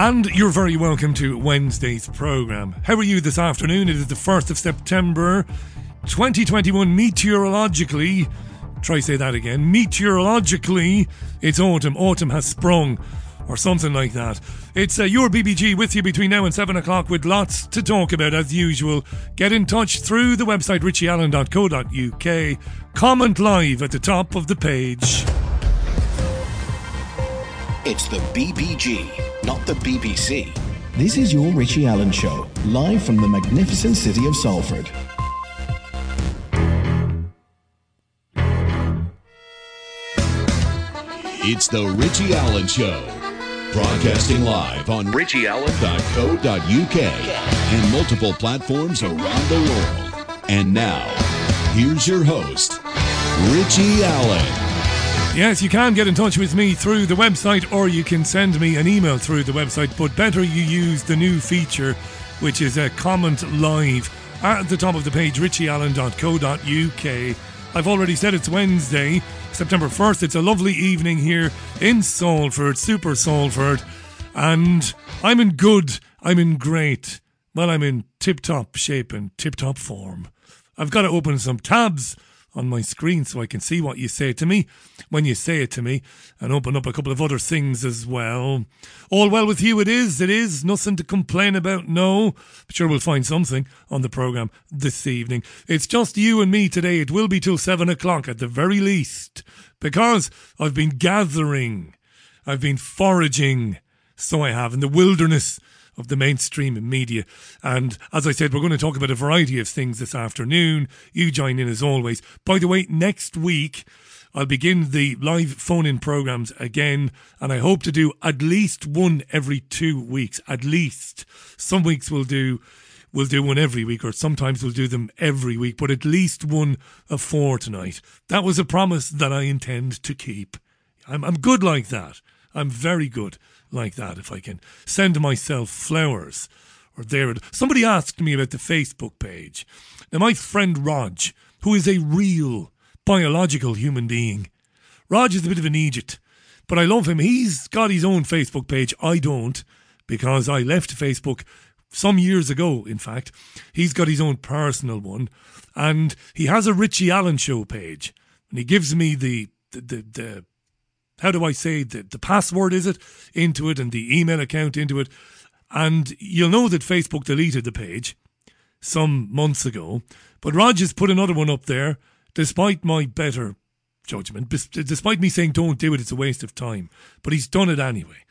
And you're very welcome to Wednesday's programme. How are you this afternoon? It is the 1st of September 2021. Meteorologically, try say that again. Meteorologically, it's autumn. Autumn has sprung, or something like that. It's your BBG with you between now and 7 o'clock with lots to talk about as usual. Get in touch through the website richieallen.co.uk. Comment live at the top of the page. It's the BBG, not the BBC. This is your Richie Allen Show, live from the magnificent city of Salford. It's the Richie Allen Show, broadcasting live on richieallen.co.uk and multiple platforms around the world. And now, here's your host, Richie Allen. Yes, you can get in touch with me through the website, or you can send me an email through the website, but better you use the new feature, which is a comment live at the top of the page, richieallen.co.uk. I've already said it's Wednesday, September 1st. It's a lovely evening here in Salford, Super Salford, and I'm in good, I'm in great, well, I'm in tip-top shape and tip-top form. I've got to open some tabs on my screen so I can see what you say to me when you say it to me, and open up a couple of other things as well. All well with you, it is. Nothing to complain about, no. But sure, we'll find something on the programme this evening. It's just you and me today. It will be till 7 o'clock at the very least, because I've been gathering, I've been foraging, so I have, in the wilderness of the mainstream media. And as I said, we're going to talk about a variety of things this afternoon. You join in as always. By the way, next week I'll begin the live phone-in programmes again, and I hope to do at least one every 2 weeks, at least. Some weeks we'll do one every week, or sometimes we'll do them every week, but at least one a fortnight. That was a promise that I intend to keep. I'm good like that. I'm very good like that, if I can send myself flowers. Or there. Somebody asked me about the Facebook page. Now, my friend Raj, who is a real biological human being. Raj is a bit of an Egypt, but I love him. He's got his own Facebook page. I don't, because I left Facebook some years ago, in fact. He's got his own personal one, and he has a Richie Allen Show page, and he gives me the how do I say, the password, is it, into it, and the email account into it. And you'll know that Facebook deleted the page some months ago, but Raj has put another one up there, despite my better judgment, despite me saying don't do it, it's a waste of time. But he's done it anyway,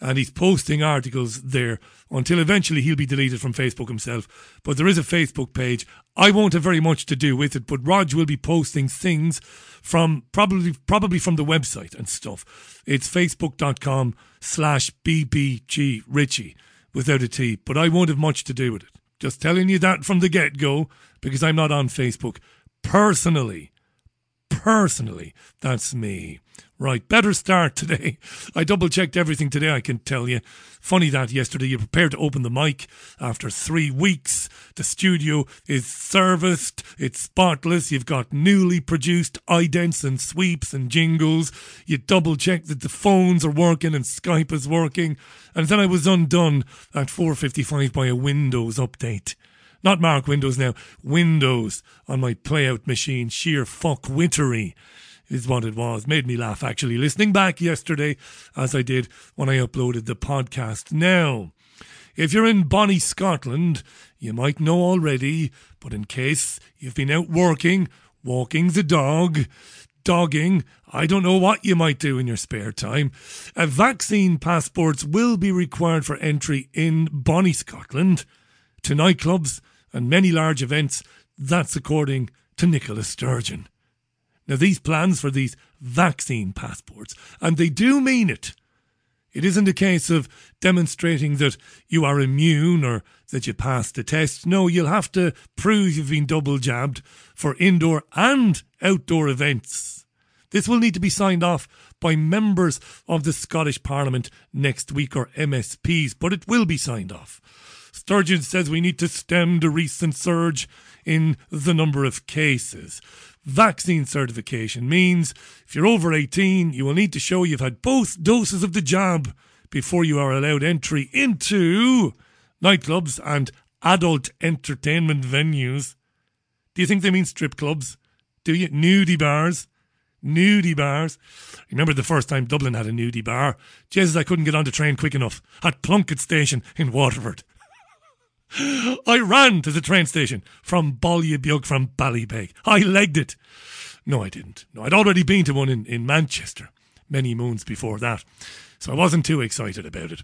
and he's posting articles there until eventually he'll be deleted from Facebook himself. But there is a Facebook page. I won't have very much to do with it, but Raj will be posting things from probably from the website and stuff. It's facebook.com/bbgrichie without a T, but I won't have much to do with it. Just telling you that from the get-go, because I'm not on Facebook personally. That's me. Right, better start today. I double-checked everything today, I can tell you. Funny that yesterday you prepared to open the mic after 3 weeks. The studio is serviced, it's spotless, you've got newly produced idents and sweeps and jingles. You double-check that the phones are working and Skype is working. And then I was undone at 4:55 by a Windows update. Not Mark Windows now, Windows on my playout machine. Sheer fuckwittery is what it was. Made me laugh, actually, listening back yesterday, as I did when I uploaded the podcast. Now, if you're in Bonnie, Scotland, you might know already, but in case you've been out working, walking the dog, dogging, I don't know what you might do in your spare time. Vaccine passports will be required for entry in Bonnie, Scotland, to nightclubs and many large events. That's according to Nicola Sturgeon. Now, these plans for these vaccine passports, and they do mean it. It isn't a case of demonstrating that you are immune or that you passed the test. No, you'll have to prove you've been double jabbed for indoor and outdoor events. This will need to be signed off by members of the Scottish Parliament next week, or MSPs, but it will be signed off. Sturgeon says we need to stem the recent surge in the number of cases. Vaccine certification means if you're over 18, you will need to show you've had both doses of the jab before you are allowed entry into nightclubs and adult entertainment venues. Do you think they mean strip clubs? Do you? Nudie bars. Nudie bars. Remember the first time Dublin had a nudie bar? Jesus, I couldn't get on the train quick enough at Plunkett Station in Waterford. I ran to the train station from Ballybeag, from Ballybeg. I legged it. No, I didn't. No, I'd already been to one in Manchester many moons before that. So I wasn't too excited about it.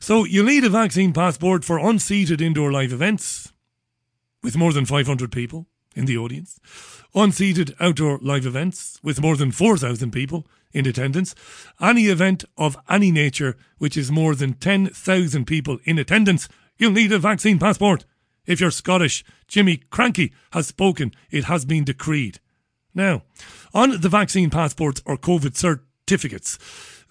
So you'll need a vaccine passport for unseated indoor live events with more than 500 people in the audience, unseated outdoor live events with more than 4,000 people in attendance, any event of any nature which is more than 10,000 people in attendance. You'll need a vaccine passport. If you're Scottish, Jimmy Cranky has spoken. It has been decreed. Now, on the vaccine passports or COVID certificates,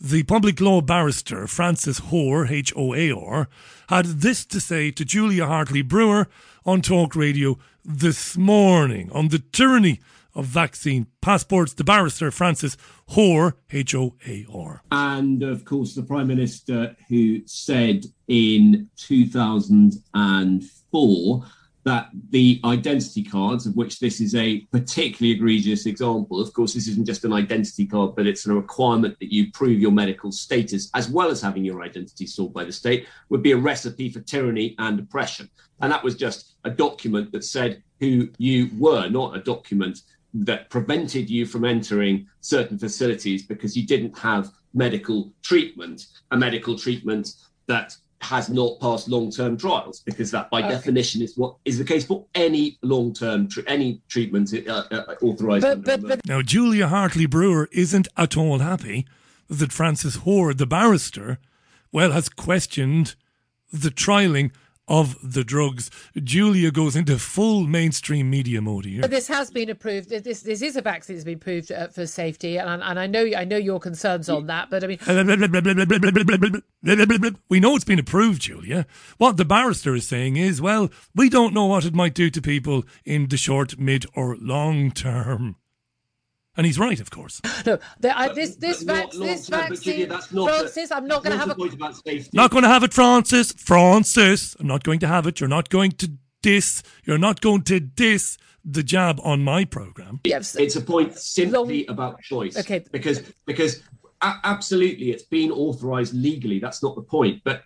the public law barrister Francis Hoare, H-O-A-R, had this to say to Julia Hartley Brewer on Talk Radio this morning on the tyranny of vaccine passports. The barrister Francis Hoare, H-O-A-R. And, of course, the Prime Minister, who said in 2004 that the identity cards, of which this is a particularly egregious example. Of course, this isn't just an identity card, but it's a requirement that you prove your medical status, as well as having your identity sought by the state, would be a recipe for tyranny and oppression. And that was just a document that said who you were, not a document that prevented you from entering certain facilities because you didn't have medical treatment, a medical treatment that has not passed long-term trials, because that, by definition, is what is the case for any long-term any treatment authorised. But now, Julia Hartley Brewer isn't at all happy that Francis Hoare, the barrister, well, has questioned the trialling of the drugs. Julia goes into full mainstream media mode here. This has been approved. This is a vaccine that's been approved for safety, and I know your concerns on that, but I mean... We know it's been approved, Julia. What the barrister is saying is, well, we don't know what it might do to people in the short, mid or long term. And he's right, of course. No, this vaccine, Francis, I'm not going to have it. Not going to have it, Francis. Francis, I'm not going to have it. You're not going to diss the jab on my programme. Yes, it's a point simply about choice. Okay, because absolutely, it's been authorised legally. That's not the point. But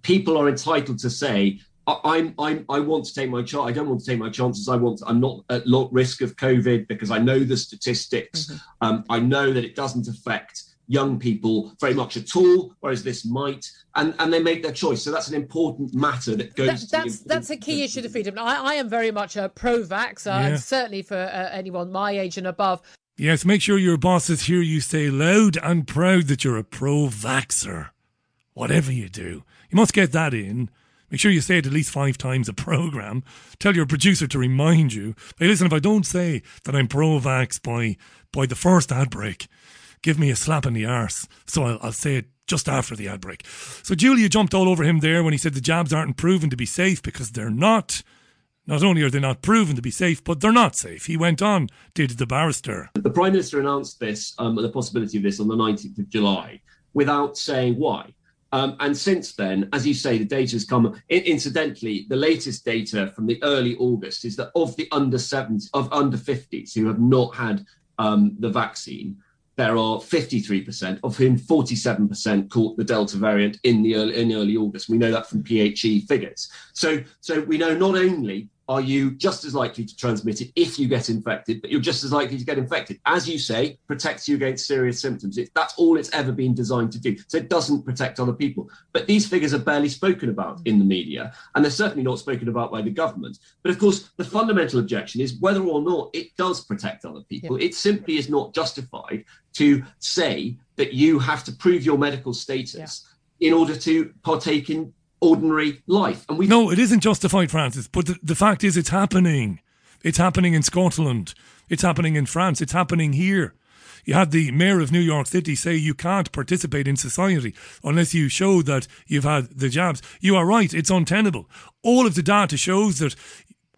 people are entitled to say, I want to take my chance. I don't want to take my chances. I'm not at risk of COVID because I know the statistics. Mm-hmm. I know that it doesn't affect young people very much at all, whereas this might, and they make their choice. So that's an important matter that goes to that's a key issue to freedom. I am very much a pro-vaxxer, and certainly for anyone my age and above. Yes, make sure your bosses hear you say loud and proud that you're a pro-vaxxer, whatever you do. You must get that in. Make sure you say it at least 5 times a programme. Tell your producer to remind you. Hey, listen, if I don't say that I'm pro-vax by the first ad break, give me a slap in the arse. So I'll say it just after the ad break. So Julia jumped all over him there when he said the jabs aren't proven to be safe, because they're not. Not only are they not proven to be safe, but they're not safe. He went on, did the barrister. The Prime Minister announced this, the possibility of this, on the 19th of July, without saying why. And since then, as you say, the data has come. Incidentally, the latest data from the early August is that of the under 50s who have not had the vaccine, there are 53%, of whom 47% caught the Delta variant in early August. We know that from PHE figures. So we know not only are you just as likely to transmit it if you get infected, but you're just as likely to get infected. As you say, protects you against serious symptoms. That's all it's ever been designed to do. So it doesn't protect other people. But these figures are barely spoken about in the media, and they're certainly not spoken about by the government. But of course, the fundamental objection is whether or not it does protect other people. Yeah. It simply is not justified to say that you have to prove your medical status in order to partake in ordinary life. And no, it isn't justified, Francis, but the fact is it's happening. It's happening in Scotland. It's happening in France. It's happening here. You had the mayor of New York City say you can't participate in society unless you show that you've had the jabs. You are right, it's untenable. All of the data shows that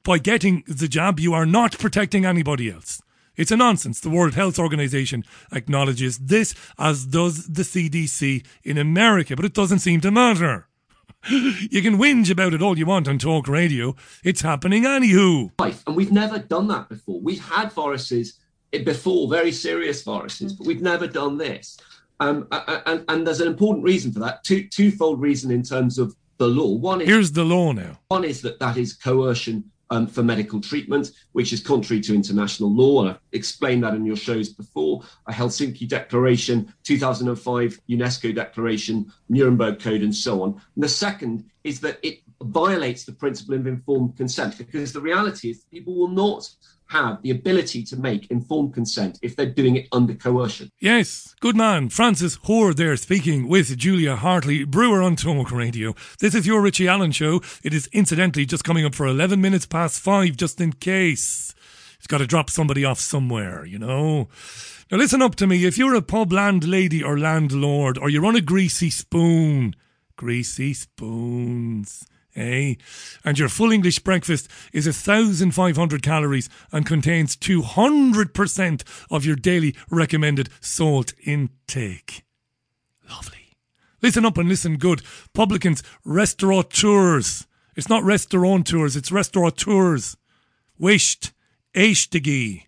by getting the jab, you are not protecting anybody else. It's a nonsense. The World Health Organization acknowledges this, as does the CDC in America, but it doesn't seem to matter. You can whinge about it all you want on talk radio. It's happening anywho. And we've never done that before. We've had viruses before, very serious viruses, but we've never done this. And there's an important reason for that, twofold reason in terms of the law. One is, here's the law now. One is that is coercion for medical treatment, which is contrary to international law. And I've explained that in your shows before. A Helsinki Declaration, 2005 UNESCO Declaration, Nuremberg Code, and so on. And the second is that it violates the principle of informed consent, because the reality is people will not have the ability to make informed consent if they're doing it under coercion. Yes, good man. Francis Hoare there, speaking with Julia Hartley Brewer on Talk Radio. This is your Richie Allen Show. It is incidentally just coming up for 11 minutes past 5, just in case. He's got to drop somebody off somewhere, you know. Now listen up to me. If you're a pub landlady or landlord, or you're on a greasy spoons... eh? And your full English breakfast is 1,500 calories and contains 200% of your daily recommended salt intake. Lovely. Listen up and listen good. Publicans, restaurateurs. It's not restaurateurs, it's restaurateurs. Wisht, eishtigi,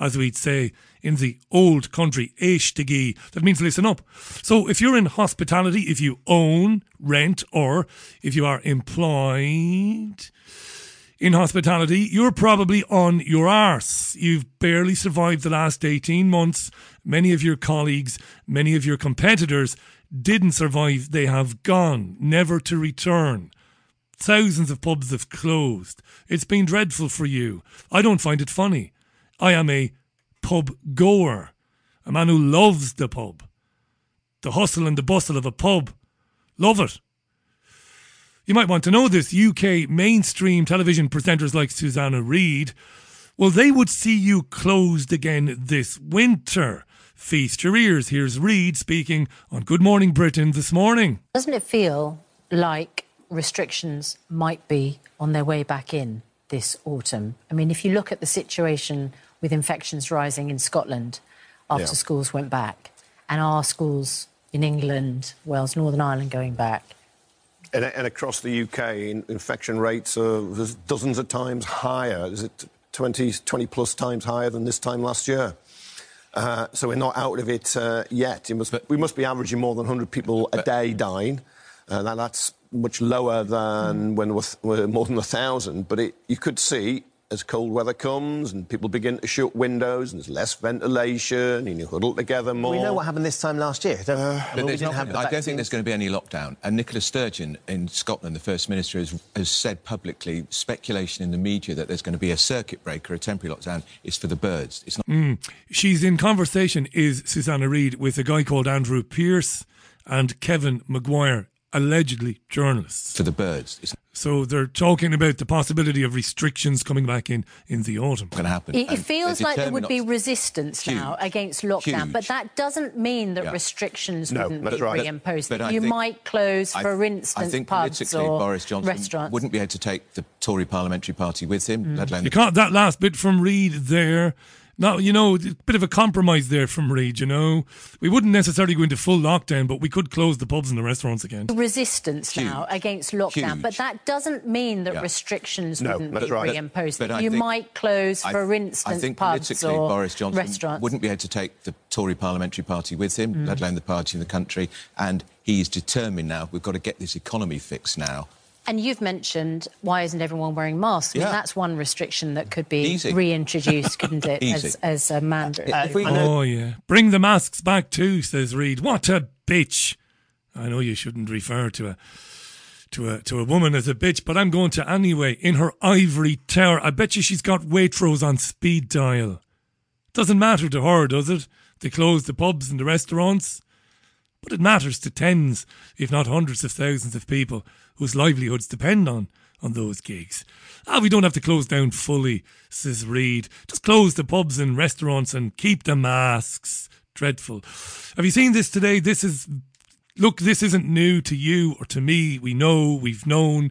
as we'd say in the old country, eishtigi. That means listen up. So if you're in hospitality, if you own, rent, or if you are employed in hospitality, you're probably on your arse. You've barely survived the last 18 months. Many of your colleagues, many of your competitors didn't survive. They have gone, never to return. Thousands of pubs have closed. It's been dreadful for you. I don't find it funny. I am a pub goer, a man who loves the pub, the hustle and the bustle of a pub. Love it. You might want to know this. UK mainstream television presenters like Susanna Reid, well, they would see you closed again this winter. Feast your ears. Here's Reid speaking on Good Morning Britain this morning. Doesn't it feel like restrictions might be on their way back in this autumn? I mean, if you look at the situation with infections rising in Scotland after schools went back, and our schools in England, Wales, Northern Ireland going back. And across the UK, infection rates are dozens of times higher. Is it 20-plus times higher than this time last year? So we're not out of it yet. We must be averaging more than 100 people a day dying. That's much lower than when we're more than 1,000. But you could see, as cold weather comes and people begin to shut windows and there's less ventilation and you huddle together more. We know what happened this time last year. I don't think there's going to be any lockdown. And Nicola Sturgeon in Scotland, the First Minister, has said publicly, speculation in the media that there's going to be a circuit breaker, a temporary lockdown, is for the birds. It's not. She's in conversation, is Susanna Reid, with a guy called Andrew Pearce and Kevin Maguire, allegedly journalists. For the birds. So they're talking about the possibility of restrictions coming back in the autumn. It's going to happen. It feels like there would be resistance now against lockdown, but that doesn't mean that restrictions wouldn't be reimposed. You might close, for instance, pubs or restaurants. I think politically Boris Johnson wouldn't be able to take the Tory parliamentary party with him. You can't, that last bit from Reid there. Now, you know, a bit of a compromise there from Reid, you know. We wouldn't necessarily go into full lockdown, but we could close the pubs and the restaurants again. Resistance now against lockdown, but that doesn't mean that restrictions wouldn't be reimposed. You might close, for instance, pubs or Boris Johnson restaurants. Wouldn't be able to take the Tory parliamentary party with him, let alone the party in the country, and he is determined now. We've got to get this economy fixed now. And you've mentioned, why isn't everyone wearing masks? I mean, that's one restriction that could be reintroduced, couldn't it, as a mandate? Bring the masks back too, says Reid. What a bitch. I know you shouldn't refer to a woman as a bitch, but I'm going to anyway. In her ivory tower, I bet you she's got Waitrose on speed dial. Doesn't matter to her, does it? They close the pubs and the restaurants. But it matters to tens, if not hundreds of thousands of people whose livelihoods depend on those gigs. We don't have to close down fully, says Reid. Just close the pubs and restaurants and keep the masks. Dreadful. Have you seen this today? This isn't new to you or to me. We know, we've known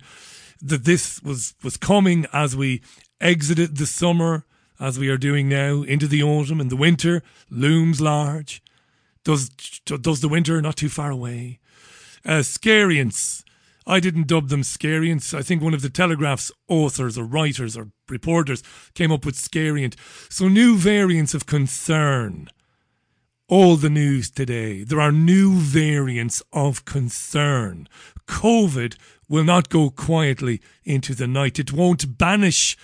that this was coming as we exited the summer. as we are doing now, into the autumn, and the winter looms large. Does the winter not too far away? Scariants. I didn't dub them scariants. I think one of the Telegraph's authors or writers or reporters came up with scariant. So new variants of concern. All the news today. There are new variants of concern. COVID will not go quietly into the night. It won't vanish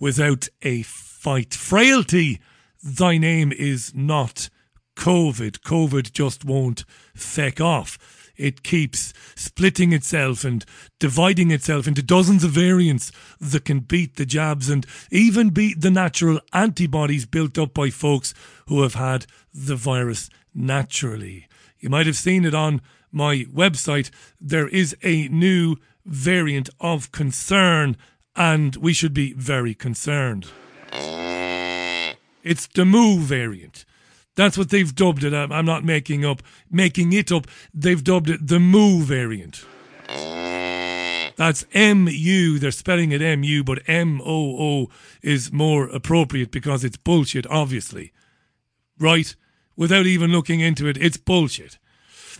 without a fight. Frailty, thy name is not COVID. COVID just won't feck off. It keeps splitting itself and dividing itself into dozens of variants that can beat the jabs and even beat the natural antibodies built up by folks who have had the virus naturally. You might have seen it on my website. There is a new variant of concern, and we should be very concerned. It's the Mu variant. That's what they've dubbed it. I'm not making it up. They've dubbed it the Mu variant. That's M-U. They're spelling it M-U, but M-O-O is more appropriate because it's bullshit, obviously. Right? Without even looking into it, it's bullshit.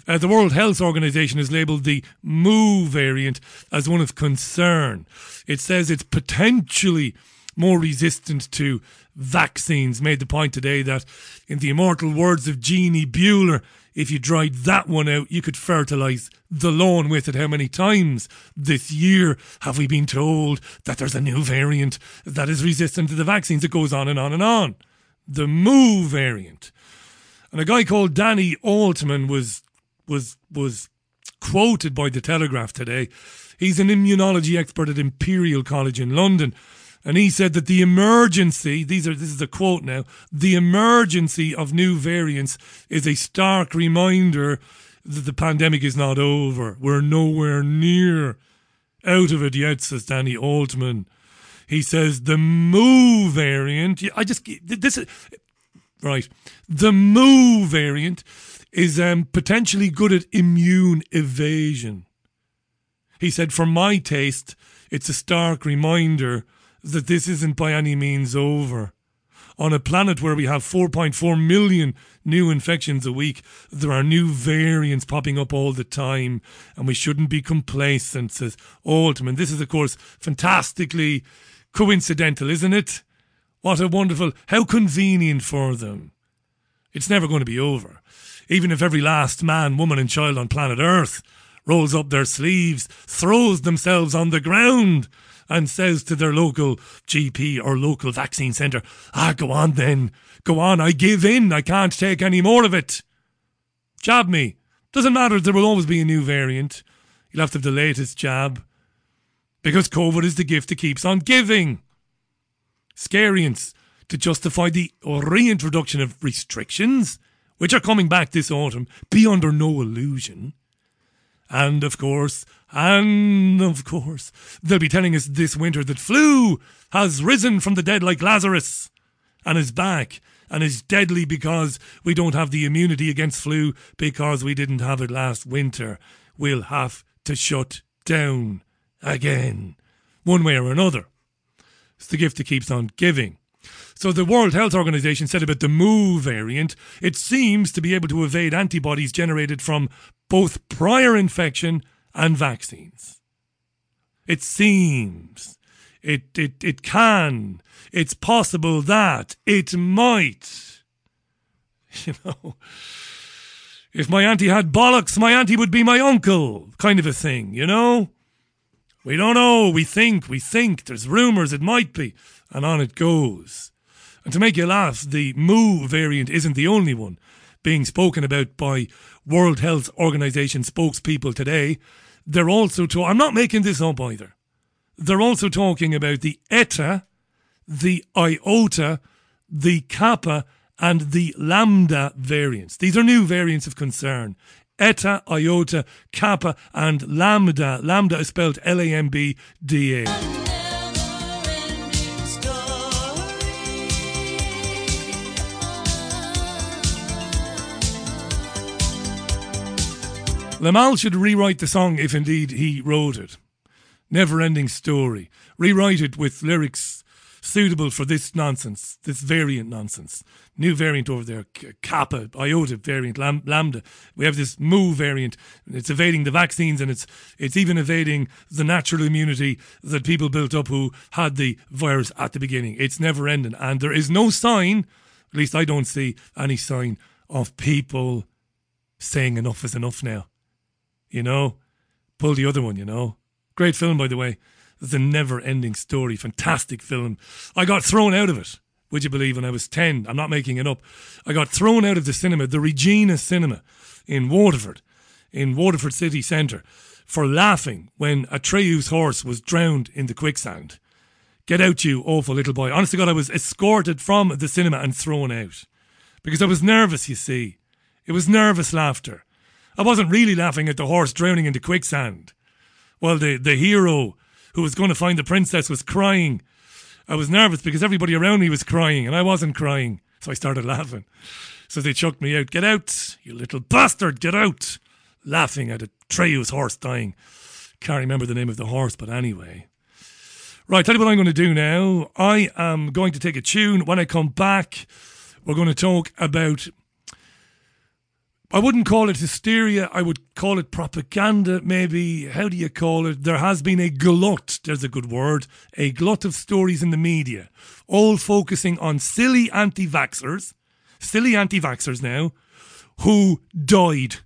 The World Health Organization has labelled the Mu variant as one of concern. It says it's potentially more resistant to vaccines. Made the point today that, in the immortal words of Jeannie Bueller, if you dried that one out, you could fertilise the lawn with it. How many times this year have we been told that there's a new variant that is resistant to the vaccines? It goes on and on and on. The Mu variant. And a guy called Danny Altman was quoted by The Telegraph today. He's an immunology expert at Imperial College in London. And he said that the emergency, this is a quote now, the emergency of new variants is a stark reminder that the pandemic is not over. We're nowhere near out of it yet, says Danny Altman. He says the Mu variant, the Mu variant is potentially good at immune evasion. He said, for my taste, it's a stark reminder that this isn't by any means over. On a planet where we have 4.4 million new infections a week, there are new variants popping up all the time, and we shouldn't be complacent, says Altman. This is, of course, fantastically coincidental, isn't it? What a wonderful, how convenient for them. It's never going to be over. Even if every last man, woman and child on planet Earth rolls up their sleeves, throws themselves on the ground and says to their local GP or local vaccine centre, go on then, go on, I give in, I can't take any more of it. Jab me. Doesn't matter, there will always be a new variant. You'll have to have the latest jab. Because COVID is the gift that keeps on giving. Scariants to justify the reintroduction of restrictions, which are coming back this autumn, be under no illusion. And of course, they'll be telling us this winter that flu has risen from the dead like Lazarus and is back and is deadly because we don't have the immunity against flu because we didn't have it last winter. We'll have to shut down again, one way or another. It's the gift that keeps on giving. So the World Health Organization said about the Mu variant, it seems to be able to evade antibodies generated from both prior infection and vaccines. It seems. It can. It's possible that. It might. You know, if my auntie had bollocks, my auntie would be my uncle. Kind of a thing, you know? We don't know. We think. There's rumours it might be. And on it goes. And to make you laugh, the Mu variant isn't the only one being spoken about by World Health Organization spokespeople today. They're also I'm not making this up either. They're also talking about the Eta, the Iota, the Kappa and the Lambda variants. These are new variants of concern. Eta, Iota, Kappa and Lambda. Lambda is spelled L-A-M-B-D-A. Lamal should rewrite the song if indeed he wrote it. Never-ending story. Rewrite it with lyrics suitable for this nonsense, this variant nonsense. New variant over there, Kappa, Iota variant, Lambda. We have this Mu variant. It's evading the vaccines, and it's even evading the natural immunity that people built up who had the virus at the beginning. It's never ending. And there is no sign, at least I don't see any sign, of people saying enough is enough now. You know? Pull the other one, you know? Great film, by the way. The Never-Ending Story. Fantastic film. I got thrown out of it, would you believe, when I was 10. I'm not making it up. I got thrown out of the cinema, the Regina Cinema in Waterford City Centre, for laughing when a Treyu's horse was drowned in the quicksand. Get out, you awful little boy. Honest to God, I was escorted from the cinema and thrown out. Because I was nervous, you see. It was nervous laughter. I wasn't really laughing at the horse drowning in the quicksand. Well, the hero who was going to find the princess was crying. I was nervous because everybody around me was crying and I wasn't crying. So I started laughing. So they chucked me out. Get out, you little bastard, get out. Laughing at a Treyu's horse dying. Can't remember the name of the horse, but anyway. Right, tell you what I'm going to do now. I am going to take a tune. When I come back, we're going to talk about, I wouldn't call it hysteria. I would call it propaganda, maybe. How do you call it? There has been a glut, there's a good word, a glut of stories in the media, all focusing on silly anti-vaxxers now, who died.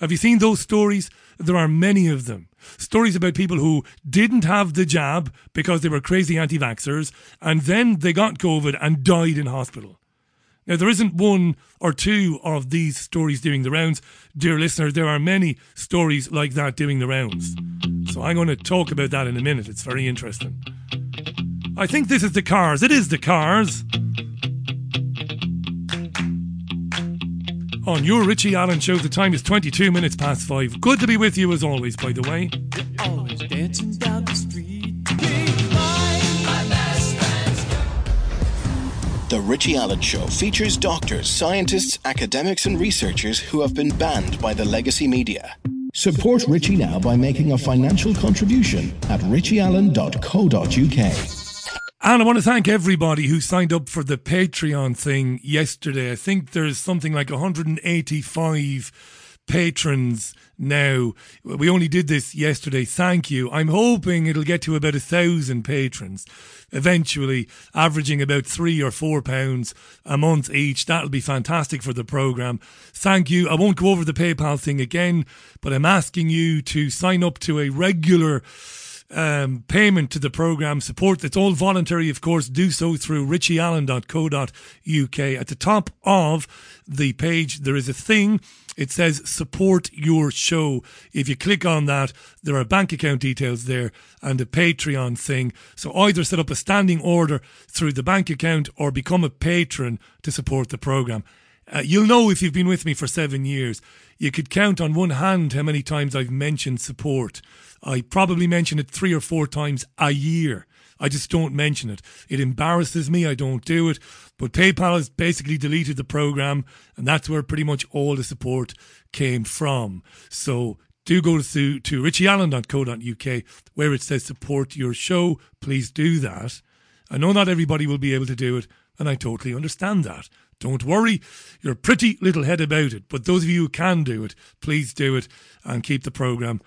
Have you seen those stories? There are many of them. Stories about people who didn't have the jab because they were crazy anti-vaxxers, and then they got COVID and died in hospital. Now, there isn't one or two of these stories doing the rounds. Dear listener, there are many stories like that doing the rounds. So I'm going to talk about that in a minute. It's very interesting. I think this is the Cars. It is the Cars. On your Richie Allen Show, the time is 22 minutes past 5. Good to be with you as always, by the way. You're always dancing down the street. The Richie Allen Show features doctors, scientists, academics and researchers who have been banned by the legacy media. Support Richie now by making a financial contribution at richieallen.co.uk. And I want to thank everybody who signed up for the Patreon thing yesterday. I think there's something like 185 patrons now. We only did this yesterday. Thank you. I'm hoping it'll get to about 1,000 patrons eventually, averaging about £3 or £4 a month each. That'll be fantastic for the programme. Thank you. I won't go over the PayPal thing again, but I'm asking you to sign up to a regular payment to the programme. Support. It's all voluntary, of course. Do so through richieallen.co.uk. At the top of the page, there is a thing. It says support your show. If you click on that, there are bank account details there and a Patreon thing. So either set up a standing order through the bank account or become a patron to support the programme. You'll know if you've been with me for 7 years. You could count on one hand how many times I've mentioned support. I probably mention it 3 or 4 times a year. I just don't mention it. It embarrasses me. I don't do it. But PayPal has basically deleted the program, and that's where pretty much all the support came from. So do go to richieallen.co.uk where it says support your show. Please do that. I know not everybody will be able to do it, and I totally understand that. Don't worry, you're pretty little head about it. But those of you who can do it, please do it and keep the program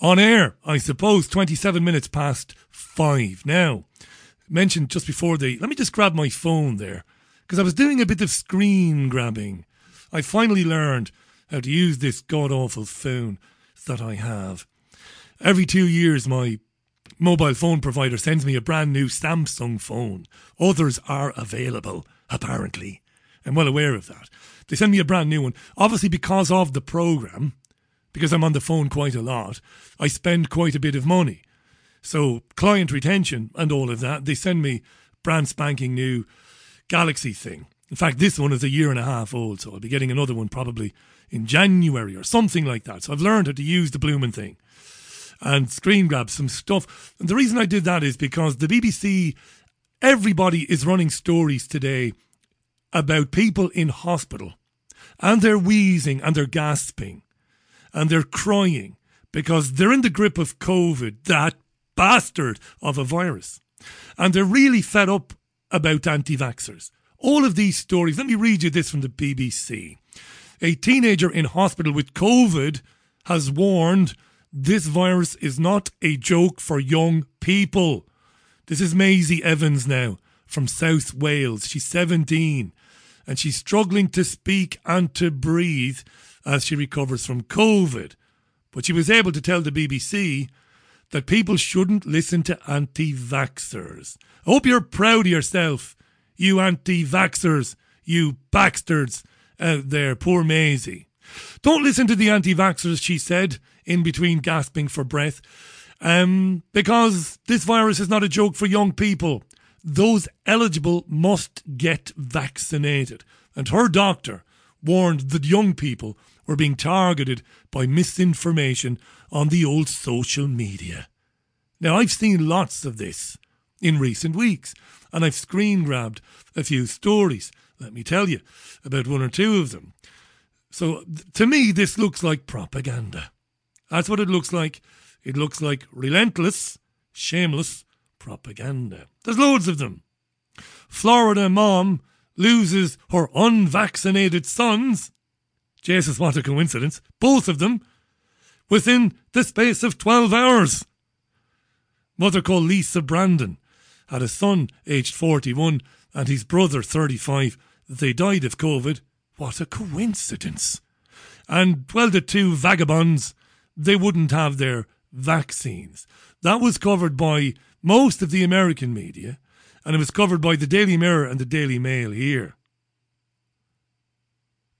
on air, I suppose, 27 minutes past 5. Now, mentioned just before let me just grab my phone there, because I was doing a bit of screen grabbing. I finally learned how to use this god-awful phone that I have. Every 2 years, my mobile phone provider sends me a brand new Samsung phone. Others are available, apparently. I'm well aware of that. They send me a brand new one, obviously because of the programme. Because I'm on the phone quite a lot, I spend quite a bit of money. So client retention and all of that, they send me brand spanking new Galaxy thing. In fact, this one is a 1.5 years old, so I'll be getting another one probably in January or something like that. So I've learned how to use the blooming thing and screen grab some stuff. And the reason I did that is because the BBC, everybody is running stories today about people in hospital, and they're wheezing and they're gasping. And they're crying because they're in the grip of COVID, that bastard of a virus. And they're really fed up about anti-vaxxers. All of these stories, let me read you this from the BBC. A teenager in hospital with COVID has warned this virus is not a joke for young people. This is Maisie Evans now from South Wales. She's 17 and she's struggling to speak and to breathe as she recovers from COVID. But she was able to tell the BBC that people shouldn't listen to anti-vaxxers. I hope you're proud of yourself, you anti-vaxxers, you bastards out there. Poor Maisie. Don't listen to the anti-vaxxers, she said, in between gasping for breath, because this virus is not a joke for young people. Those eligible must get vaccinated. And her doctor warned that young people were being targeted by misinformation on the old social media. Now, I've seen lots of this in recent weeks, and I've screen-grabbed a few stories, let me tell you, about one or two of them. So, to me, this looks like propaganda. That's what it looks like. It looks like relentless, shameless propaganda. There's loads of them. Florida mom loses her unvaccinated sons. Jesus, what a coincidence. Both of them within the space of 12 hours. Mother called Lisa Brandon had a son aged 41 and his brother 35. They died of COVID. What a coincidence. And, well, the two vagabonds, they wouldn't have their vaccines. That was covered by most of the American media, and it was covered by the Daily Mirror and the Daily Mail here.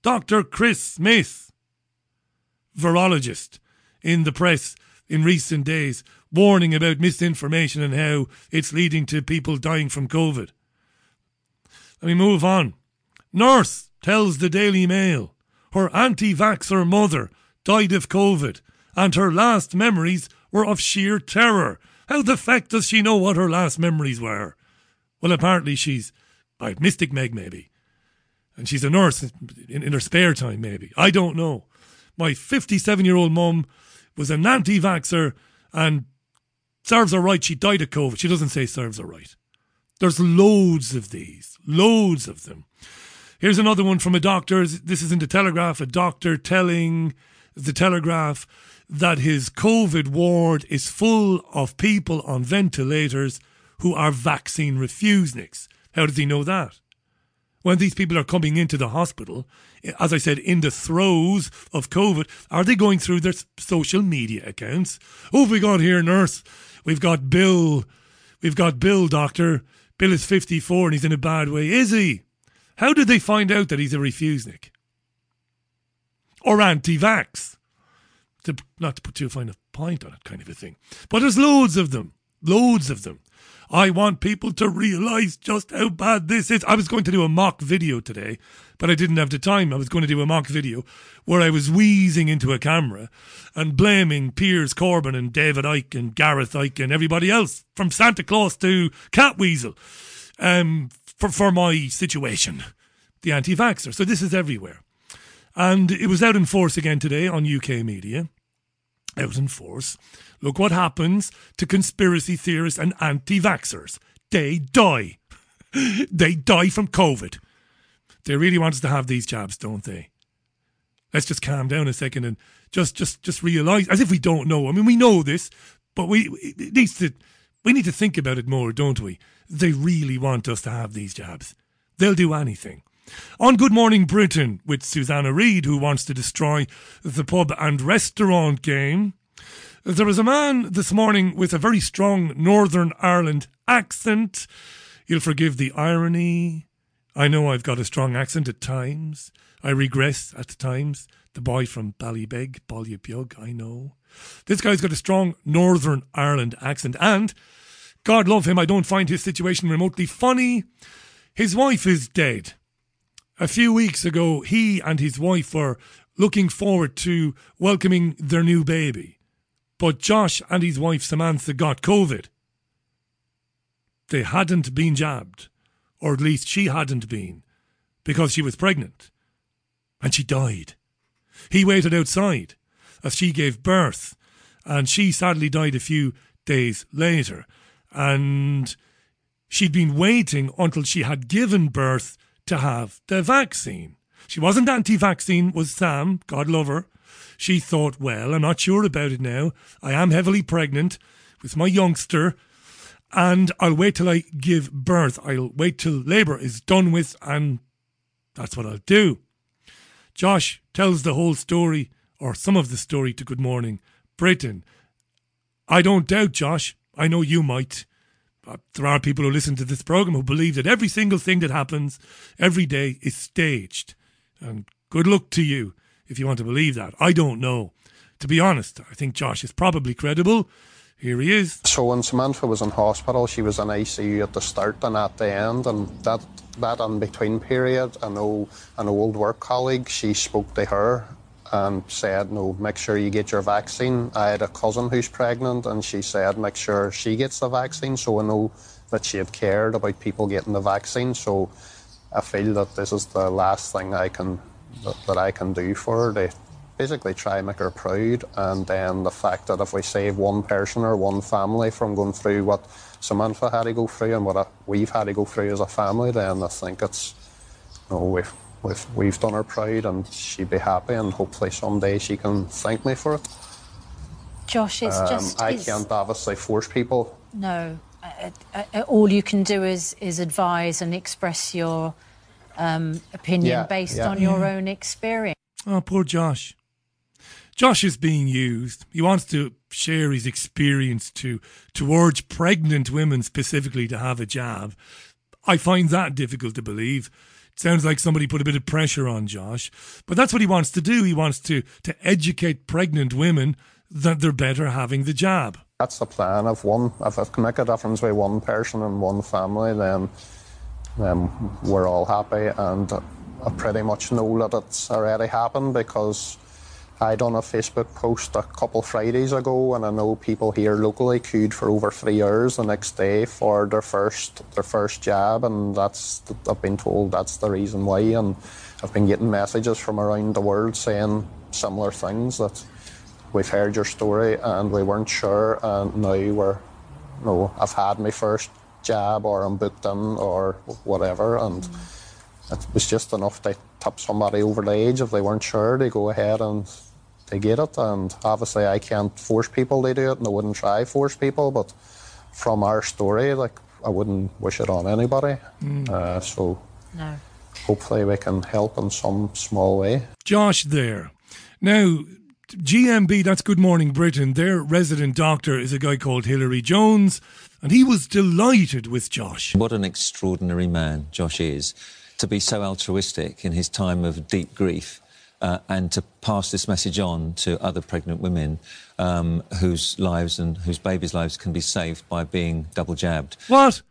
Dr. Chris Smith, virologist, in the press in recent days, warning about misinformation and how it's leading to people dying from COVID. Let me move on. Nurse tells the Daily Mail her anti-vaxxer mother died of COVID and her last memories were of sheer terror. How the feck does she know what her last memories were? Well, apparently she's by Mystic Meg, maybe. And she's a nurse in her spare time, maybe. I don't know. My 57-year-old mum was an anti-vaxxer and serves her right. She died of COVID. She doesn't say serves her right. There's loads of these. Loads of them. Here's another one from a doctor. This is in The Telegraph. A doctor telling The Telegraph that his COVID ward is full of people on ventilators who are vaccine refuseniks. How does he know that? When these people are coming into the hospital, as I said, in the throes of COVID, are they going through their social media accounts? Who have we got here, nurse? We've got Bill. We've got Bill, doctor. Bill is 54 and he's in a bad way. Is he? How did they find out that he's a refusenik? Or anti-vax? Not to put too fine a point on it, kind of a thing. But there's loads of them. Loads of them. I want people to realise just how bad this is. I was going to do a mock video today, but I didn't have the time. I was going to do a mock video where I was wheezing into a camera and blaming Piers Corbyn and David Icke and Gareth Icke and everybody else, from Santa Claus to Catweasel, for my situation, the anti-vaxxer. So this is everywhere. And it was out in force again today on UK media. Out in force. Look what happens to conspiracy theorists and anti-vaxxers. They die. They die from COVID. They really want us to have these jabs, don't they? Let's just calm down a second and just realise, as if we don't know. I mean, we know this, but we need to think about it more, don't we? They really want us to have these jabs. They'll do anything. On Good Morning Britain with Susanna Reid, who wants to destroy the pub and restaurant game, there was a man this morning with a very strong Northern Ireland accent. You'll forgive the irony. I know I've got a strong accent at times. I regress at times. The boy from Ballybeg, I know. This guy's got a strong Northern Ireland accent and, God love him, I don't find his situation remotely funny. His wife is dead. A few weeks ago, he and his wife were looking forward to welcoming their new baby. But Josh and his wife Samantha got COVID. They hadn't been jabbed, or at least she hadn't been, because she was pregnant. And she died. He waited outside as she gave birth, and she sadly died a few days later. And she'd been waiting until she had given birth to have the vaccine. She wasn't anti-vaccine, was Sam, God love her. She thought, well, I'm not sure about it now. I am heavily pregnant with my youngster, and I'll wait till I give birth. I'll wait till labour is done with, and that's what I'll do. Josh tells the whole story, or some of the story, to Good Morning Britain. I don't doubt, Josh. I know you might. There are people who listen to this programme who believe that every single thing that happens every day is staged. And good luck to you if you want to believe that. I don't know. To be honest, I think Josh is probably credible. Here he is. So when Samantha was in hospital, she was in ICU at the start and at the end, and that in-between period, I know an old work colleague, she spoke to her and said, no, make sure you get your vaccine. I had a cousin who's pregnant, and she said, make sure she gets the vaccine. So I know that she had cared about people getting the vaccine. So I feel that this is the last thing I can do for her, to basically try and make her proud. And then the fact that if we save one person or one family from going through what Samantha had to go through and what we've had to go through as a family, then I think it's, you know, we've done her proud, and she'd be happy, and hopefully someday she can thank me for it. Josh, it's just... I can't obviously force people. No. All you can do is advise and express your opinion based on your own experience. Oh, poor Josh. Josh is being used. He wants to share his experience to urge pregnant women specifically to have a jab. I find that difficult to believe. Sounds like somebody put a bit of pressure on Josh. But that's what he wants to do. He wants to educate pregnant women that they're better having the jab. That's the plan. If I can make a difference with one person and one family, then we're all happy. And I pretty much know that it's already happened, because I done a Facebook post a couple Fridays ago, and I know people here locally queued for over 3 hours the next day for their first jab, and I've been told that's the reason why. And I've been getting messages from around the world saying similar things, that we've heard your story and we weren't sure, and now I've had my first jab, or I'm booked in, or whatever, and it was just enough to tip somebody over the edge. If they weren't sure, they go ahead and they get it. And obviously I can't force people to do it, and I wouldn't try to force people, but from our story, like, I wouldn't wish it on anybody. So hopefully we can help in some small way. Josh there. Now, GMB, that's Good Morning Britain, their resident doctor is a guy called Hilary Jones, and he was delighted with Josh. What an extraordinary man Josh is, to be so altruistic in his time of deep grief, and to pass this message on to other pregnant women whose lives and whose babies' lives can be saved by being double jabbed. What?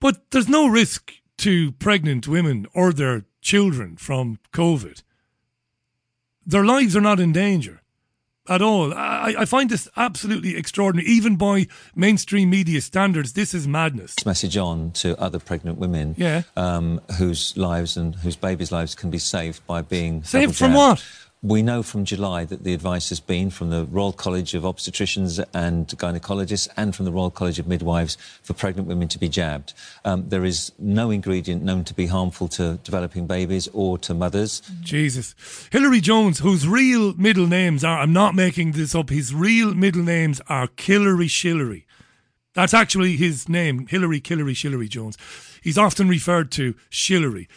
But there's no risk to pregnant women or their children from COVID. Their lives are not in danger at all. I find this absolutely extraordinary. Even by mainstream media standards, this is madness. Message on to other pregnant women whose lives and whose babies' lives can be saved by being... Saved from what? We know from July that the advice has been from the Royal College of Obstetricians and Gynaecologists and from the Royal College of Midwives for pregnant women to be jabbed. There is no ingredient known to be harmful to developing babies or to mothers. Jesus. Hilary Jones, whose real middle names are, I'm not making this up, his real middle names are Killery Shillery. That's actually his name, Hilary Killery Shillery Jones. He's often referred to Shillery.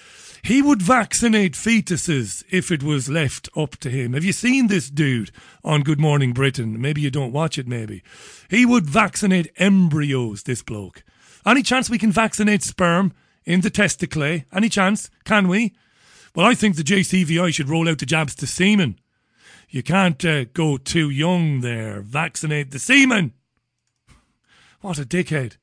He would vaccinate fetuses if it was left up to him. Have you seen this dude on Good Morning Britain? Maybe you don't watch it, maybe. He would vaccinate embryos, this bloke. Any chance we can vaccinate sperm in the testicle? Any chance? Can we? Well, I think the JCVI should roll out the jabs to semen. You can't go too young there. Vaccinate the semen. What a dickhead.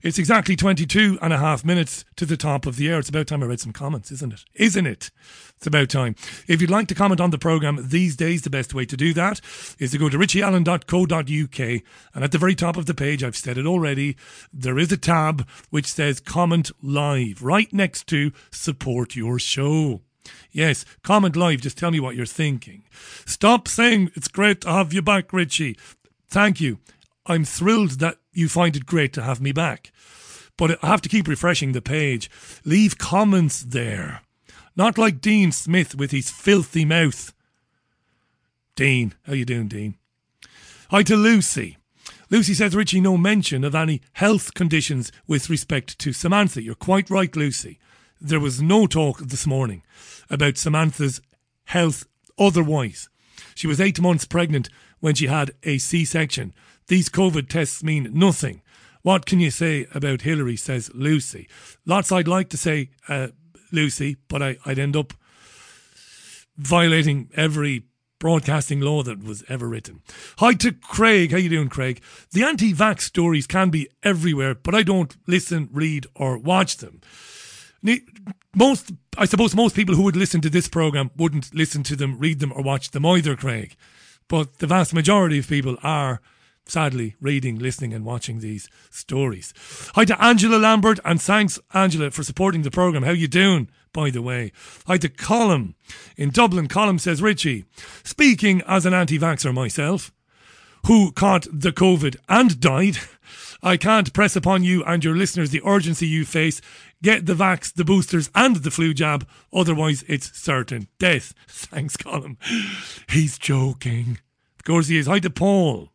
It's exactly 22.5 minutes to the top of the hour. It's about time I read some comments, isn't it? Isn't it? It's about time. If you'd like to comment on the programme these days, the best way to do that is to go to richieallen.co.uk, and at the very top of the page, I've said it already, there is a tab which says Comment Live, right next to Support Your Show. Yes, comment live. Just tell me what you're thinking. Stop saying, it's great to have you back, Richie. Thank you. I'm thrilled that you find it great to have me back. but I have to keep refreshing the page. Leave comments there. Not like Dean Smith with his filthy mouth. Dean, how you doing, Dean? Hi to Lucy. Lucy says, Richie, no mention of any health conditions with respect to Samantha. You're quite right, Lucy. There was no talk this morning about Samantha's health otherwise. She was 8 months pregnant when she had a C-section. These COVID tests mean nothing. What can you say about Hilary, says Lucy. Lots I'd like to say, Lucy, but I'd end up violating every broadcasting law that was ever written. Hi to Craig. How you doing, Craig? The anti-vax stories can be everywhere, but I don't listen, read or watch them. I suppose most people who would listen to this programme wouldn't listen to them, read them or watch them either, Craig. But the vast majority of people are, sadly, reading, listening and watching these stories. Hi to Angela Lambert, and thanks, Angela, for supporting the programme. How you doing, by the way? Hi to Colm in Dublin. Colm says, Richie, speaking as an anti-vaxxer myself, who caught the COVID and died, I can't press upon you and your listeners the urgency you face. Get the vax, the boosters and the flu jab. Otherwise, it's certain death. Thanks, Colm. He's joking. Of course he is. Hi to Paul.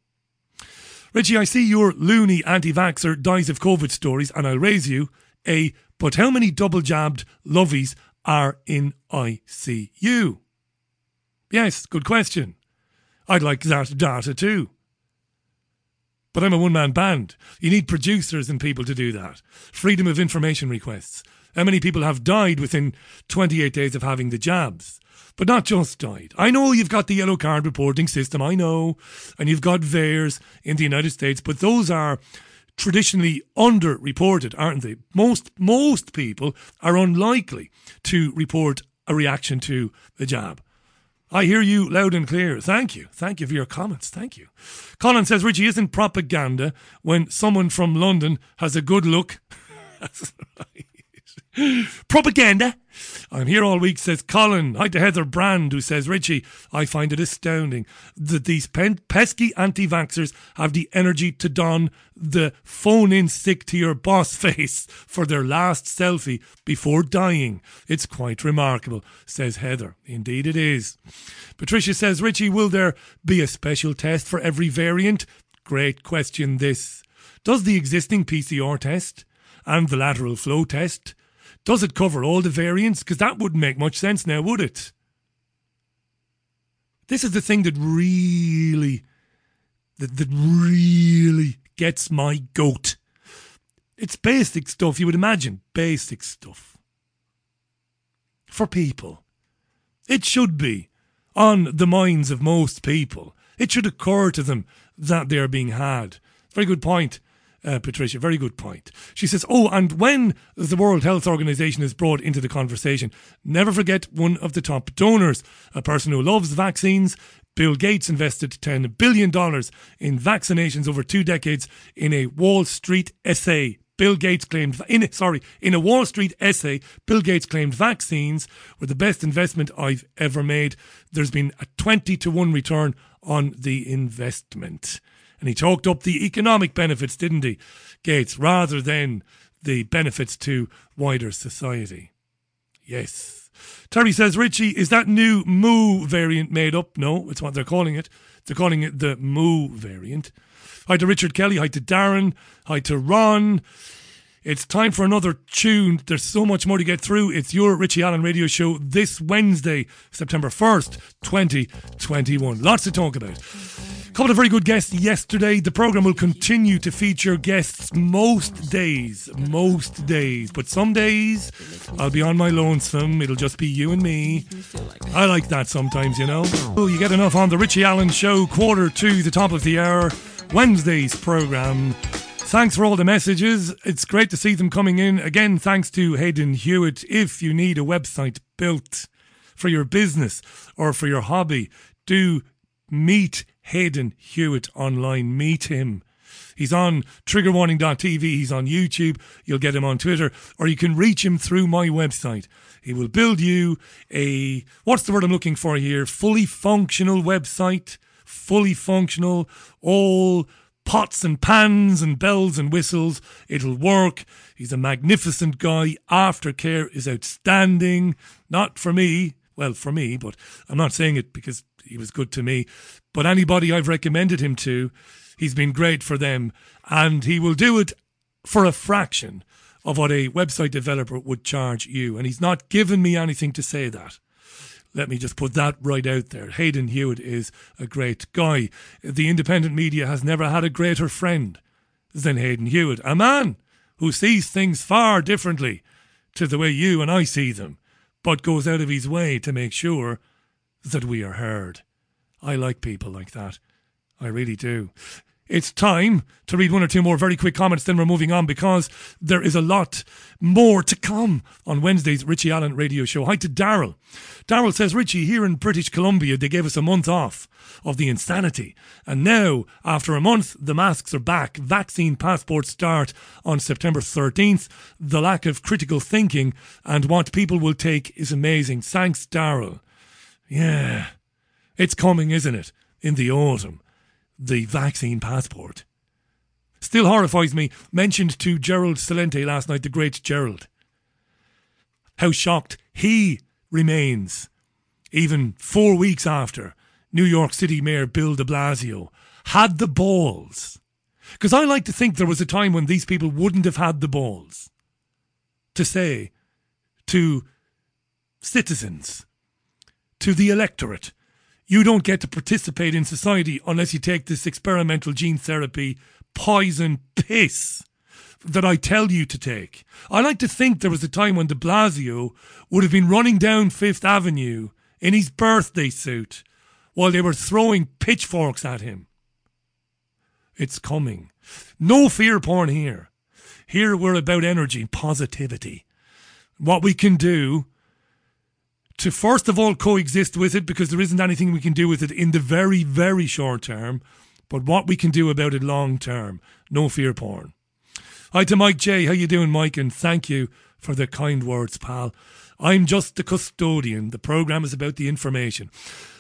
Richie, I see your loony anti-vaxxer dies of COVID stories and I'll raise you a but how many double-jabbed lovies are in ICU? Yes, good question. I'd like that data too. But I'm a one-man band. You need producers and people to do that. Freedom of information requests. How many people have died within 28 days of having the jabs? But not just died. I know you've got the yellow card reporting system, I know. And you've got VAERS in the United States. But those are traditionally underreported, aren't they? Most people are unlikely to report a reaction to the jab. I hear you loud and clear. Thank you. Thank you for your comments. Thank you. Colin says, Richie, isn't propaganda when someone from London has a good look? That's right. Propaganda. I'm here all week, says Colin. Hi to Heather Brand, who says, Richie, I find it astounding that these pesky anti-vaxxers have the energy to don the phone-in sick-to-your-boss face for their last selfie before dying. It's quite remarkable, says Heather. Indeed it is. Patricia says, Richie, will there be a special test for every variant? Great question, this. Does the existing PCR test and the lateral flow test, does it cover all the variants? Because that wouldn't make much sense now, would it? This is the thing that really gets my goat. It's basic stuff, you would imagine. Basic stuff. For people. It should be on the minds of most people. It should occur to them that they're being had. Very good point. Patricia, very good point. She says, oh, and when the World Health Organization is brought into the conversation, never forget one of the top donors, a person who loves vaccines. Bill Gates invested $10 billion in vaccinations over 2 decades in a Wall Street essay. Bill Gates claimed, in a Wall Street essay, Bill Gates claimed vaccines were the best investment I've ever made. There's been a 20-to-1 return on the investment. And he talked up the economic benefits, didn't he, Gates, rather than the benefits to wider society. Yes. Terry says, Richie, is that new Mu variant made up? No, it's what they're calling it. They're calling it the Mu variant. Hi to Richard Kelly. Hi to Darren. Hi to Ron. It's time for another tune. There's so much more to get through. It's your Richie Allen radio show this Wednesday, September 1st, 2021. Lots to talk about. Couple of very good guests yesterday. The programme will continue to feature guests most days. But some days, I'll be on my lonesome. It'll just be you and me. I like that sometimes, you know. You get enough on the Richie Allen show, 1:45, the top of the hour, Wednesday's programme. Thanks for all the messages. It's great to see them coming in. Again, thanks to Hayden Hewitt. If you need a website built for your business or for your hobby, do meet Hayden Hewitt online. Meet him. He's on triggerwarning.tv. He's on YouTube. You'll get him on Twitter. Or you can reach him through my website. He will build you a, what's the word I'm looking for here? Fully functional website. Fully functional. All pots and pans and bells and whistles. It'll work. He's a magnificent guy. Aftercare is outstanding. Not for me. Well, for me, but I'm not saying it because he was good to me. But anybody I've recommended him to, he's been great for them. And he will do it for a fraction of what a website developer would charge you. And he's not given me anything to say that. Let me just put that right out there. Hayden Hewitt is a great guy. The independent media has never had a greater friend than Hayden Hewitt, a man who sees things far differently to the way you and I see them, but goes out of his way to make sure that we are heard. I like people like that. I really do. It's time to read one or two more very quick comments, then we're moving on because there is a lot more to come on Wednesday's Richie Allen radio show. Hi to Darrell. Darrell says, Richie, here in British Columbia, they gave us a month off of the insanity. And now, after a month, the masks are back. Vaccine passports start on September 13th. The lack of critical thinking and what people will take is amazing. Thanks, Darrell. Yeah, it's coming, isn't it? In the autumn. The vaccine passport. Still horrifies me. Mentioned to Gerald Celente last night, the great Gerald. How shocked he remains, even 4 weeks after New York City Mayor Bill de Blasio had the balls. Because I like to think there was a time when these people wouldn't have had the balls to say to citizens, to the electorate, you don't get to participate in society unless you take this experimental gene therapy poison piss that I tell you to take. I like to think there was a time when de Blasio would have been running down Fifth Avenue in his birthday suit while they were throwing pitchforks at him. It's coming. No fear porn here. Here we're about energy, positivity. What we can do to first of all coexist with it, because there isn't anything we can do with it in the very, very short term, but what we can do about it long term. No fear porn. Hi to Mike J. How you doing, Mike? And thank you for the kind words, pal. I'm just the custodian. The programme is about the information.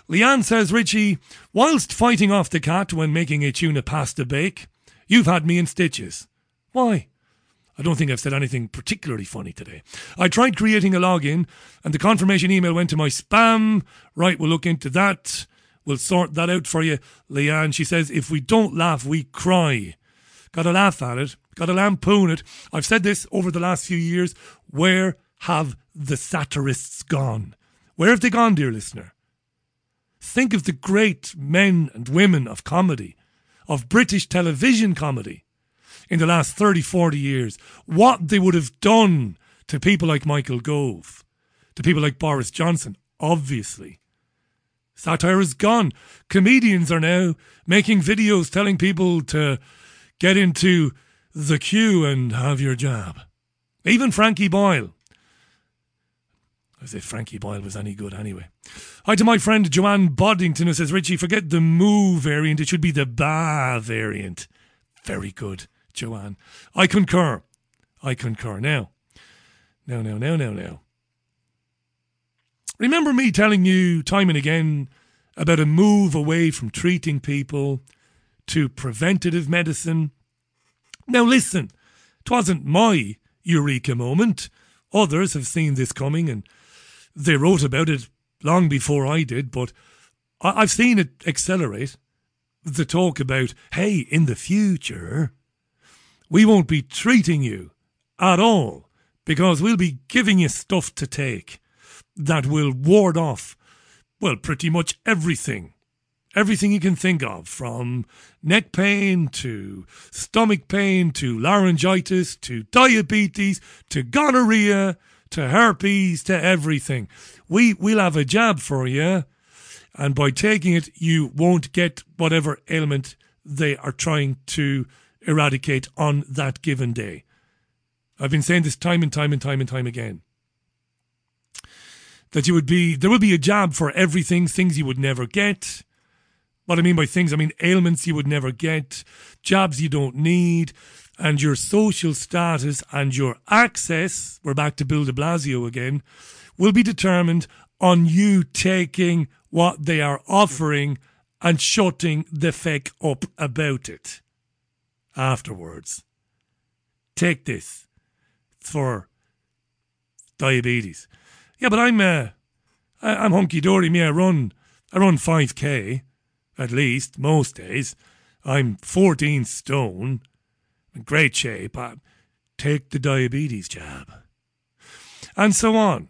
Leanne says, Richie, whilst fighting off the cat when making a tuna pasta bake, you've had me in stitches. Why? I don't think I've said anything particularly funny today. I tried creating a login and the confirmation email went to my spam. Right, we'll look into that. We'll sort that out for you, Leanne. She says, if we don't laugh, we cry. Gotta laugh at it. Gotta lampoon it. I've said this over the last few years. Where have the satirists gone? Where have they gone, dear listener? Think of the great men and women of comedy, of British television comedy, in the last 30, 40 years, what they would have done to people like Michael Gove, to people like Boris Johnson, obviously. Satire is gone. Comedians are now making videos telling people to get into the queue and have your job. Even Frankie Boyle. As if Frankie Boyle was any good anyway. Hi to my friend Joanne Boddington, who says, Richie, forget the moo variant. It should be the ba variant. Very good, Joanne. I concur. I concur. Now. Remember me telling you time and again about a move away from treating people to preventative medicine? Now listen, 'twasn't my eureka moment. Others have seen this coming and they wrote about it long before I did, but I've seen it accelerate. The talk about, hey, in the future, we won't be treating you at all because we'll be giving you stuff to take that will ward off, well, pretty much everything. Everything you can think of, from neck pain to stomach pain to laryngitis to diabetes to gonorrhea to herpes to everything. We'll have a jab for you, and by taking it, you won't get whatever ailment they are trying to eradicate on that given day. I've been saying this time and time again. That there will be a jab for everything, things you would never get. What I mean by things, I mean ailments you would never get, jobs you don't need, and your social status and your access, we're back to Bill de Blasio again, will be determined on you taking what they are offering and shutting the feck up about it. afterwards. Take this. It's for diabetes. Yeah, but I'm hunky-dory. Me, I run 5K, at least, most days. I'm 14 stone. I'm in great shape. Take the diabetes jab. And so on.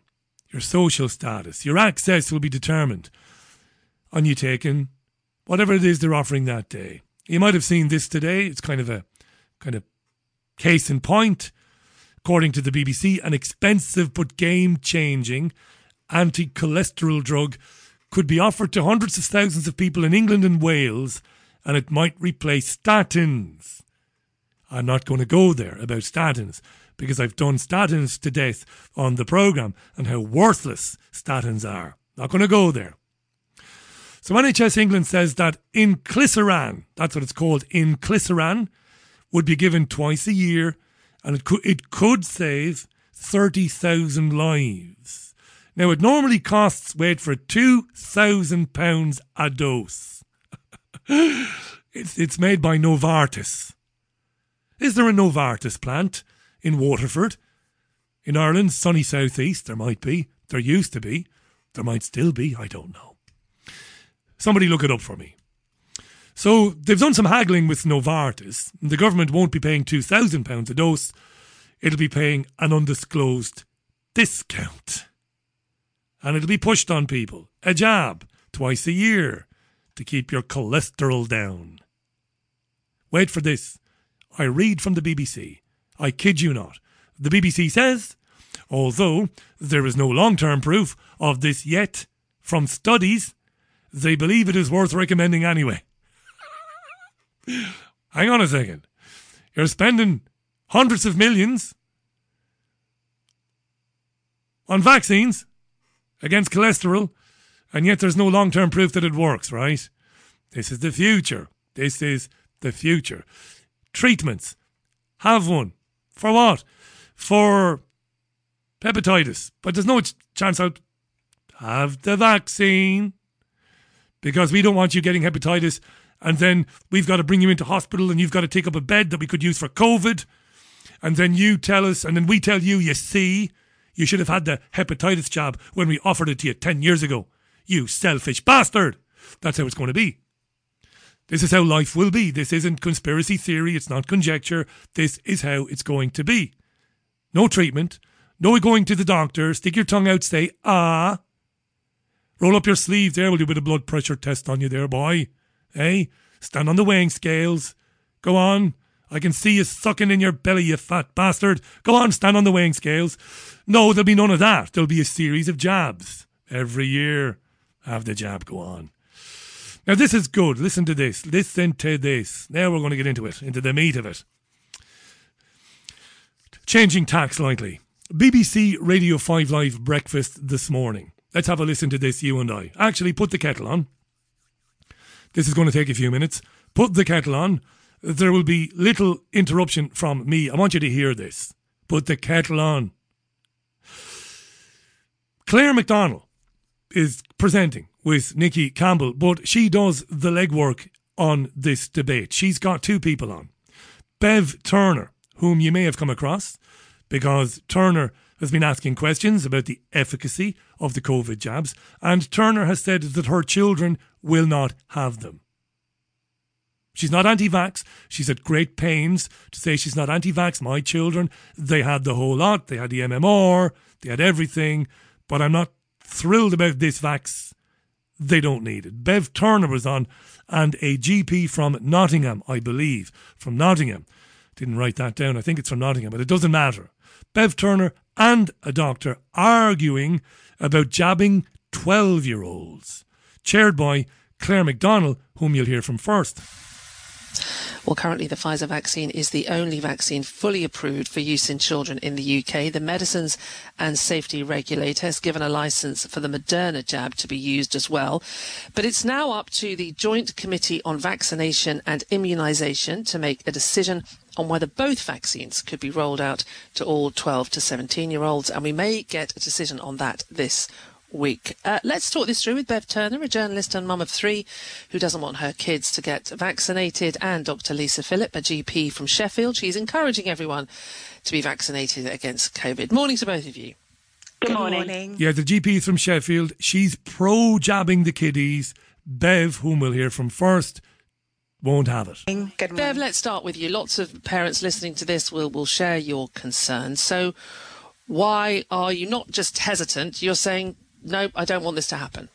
Your social status, your access will be determined on you taking whatever it is they're offering that day. You might have seen this today. It's kind of case in point. According to the BBC, an expensive but game-changing anti-cholesterol drug could be offered to hundreds of thousands of people in England and Wales, and it might replace statins. I'm not going to go there about statins, because I've done statins to death on the programme and how worthless statins are. Not going to go there. So NHS England says that inclisiran, that's what it's called, inclisiran, would be given twice a year, and it could save 30,000 lives. Now, it normally costs, wait for it, £2,000 a dose. It's made by Novartis. Is there a Novartis plant in Waterford? In Ireland, sunny southeast, there might be. There used to be. There might still be. I don't know. Somebody look it up for me. So they've done some haggling with Novartis. The government won't be paying £2,000 a dose. It'll be paying an undisclosed discount. And it'll be pushed on people. A jab twice a year to keep your cholesterol down. Wait for this. I read from the BBC. I kid you not. The BBC says, although there is no long-term proof of this yet from studies, they believe it is worth recommending anyway. Hang on a second. You're spending hundreds of millions on vaccines against cholesterol, and yet there's no long-term proof that it works, right? This is the future. This is the future. Treatments. Have one. For what? For hepatitis. But there's no chance I'll have the vaccine, because we don't want you getting hepatitis and then we've got to bring you into hospital and you've got to take up a bed that we could use for COVID, and then you tell us, and then we tell you, you see, you should have had the hepatitis jab when we offered it to you 10 years ago. You selfish bastard. That's how it's going to be. This is how life will be. This isn't conspiracy theory. It's not conjecture. This is how it's going to be. No treatment. No going to the doctor. Stick your tongue out, say, ah. Roll up your sleeve there. We'll do a bit of blood pressure test on you there, boy. Hey, stand on the weighing scales. Go on. I can see you sucking in your belly, you fat bastard. Go on, stand on the weighing scales. No, there'll be none of that. There'll be a series of jabs. Every year, have the jab go on. Now, this is good. Listen to this. Listen to this. Now we're going to get into it, into the meat of it. Changing tack slightly. BBC Radio 5 Live breakfast this morning. Let's have a listen to this, you and I. Actually, put the kettle on. This is going to take a few minutes. Put the kettle on. There will be little interruption from me. I want you to hear this. Put the kettle on. Claire McDonald is presenting with Nikki Campbell, but she does the legwork on this debate. She's got two people on. Bev Turner, whom you may have come across, because Turner has been asking questions about the efficacy of the COVID jabs, and Turner has said that her children will not have them. She's not anti-vax. She's at great pains to say she's not anti-vax. My children, they had the whole lot. They had the MMR. They had everything. But I'm not thrilled about this vax. They don't need it. Bev Turner was on, and a GP from Nottingham, I believe, from Nottingham. Didn't write that down. I think it's from Nottingham, but it doesn't matter. Bev Turner and a doctor arguing about jabbing 12-year-olds, chaired by Claire McDonald, whom you'll hear from first. Well, currently the Pfizer vaccine is the only vaccine fully approved for use in children in the UK. The Medicines and Safety Regulator has given a licence for the Moderna jab to be used as well. But it's now up to the Joint Committee on Vaccination and Immunisation to make a decision on whether both vaccines could be rolled out to all 12 to 17-year-olds. And we may get a decision on that this week. Let's talk this through with Bev Turner, a journalist and mum of three who doesn't want her kids to get vaccinated, and Dr. Lisa Phillip, a GP from Sheffield. She's encouraging everyone to be vaccinated against COVID. Morning to both of you. Good morning. Yeah, the GP from Sheffield. She's pro-jabbing the kiddies. Bev, whom we'll hear from first, won't have it. Good morning. Bev, let's start with you. Lots of parents listening to this will share your concerns. So why are you not just hesitant? You're saying, nope, I don't want this to happen.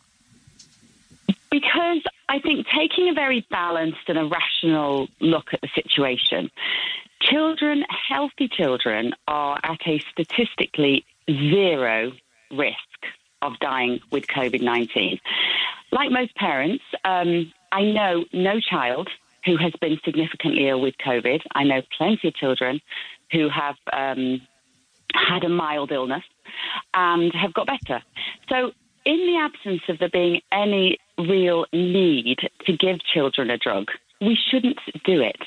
Because I think taking a very balanced and a rational look at the situation, children, healthy children, are at a statistically zero risk of dying with COVID-19. Like most parents, I know no child who has been significantly ill with COVID. I know plenty of children who have had a mild illness and have got better. So in the absence of there being any real need to give children a drug, we shouldn't do it.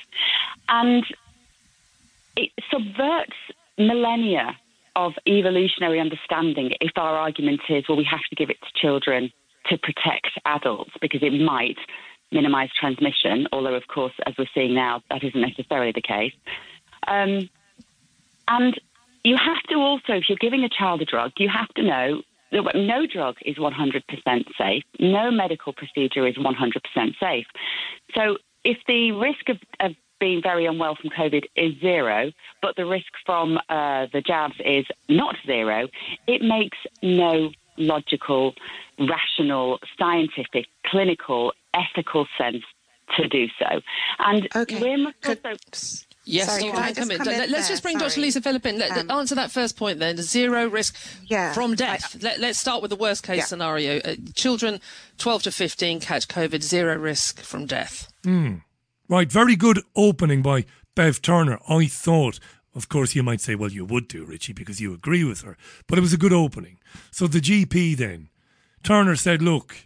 And it subverts millennia of evolutionary understanding if our argument is, well, we have to give it to children to protect adults because it might minimise transmission, although, of course, as we're seeing now, that isn't necessarily the case. And you have to also, if you're giving a child a drug, you have to know that no drug is 100% safe. No medical procedure is 100% safe. So if the risk of being very unwell from COVID is zero, but the risk from the jabs is not zero, it makes no logical, rational, scientific, clinical, ethical sense to do so. And okay. Let's just bring Dr. Lisa Phillip in. Answer that first point then. Zero risk from death. Let's start with the worst case scenario. Children 12 to 15 catch COVID, zero risk from death. Right, very good opening by Bev Turner, I thought. Of course, you might say, well, you would do, Richie, because you agree with her. But it was a good opening. So the GP then, Turner said, look,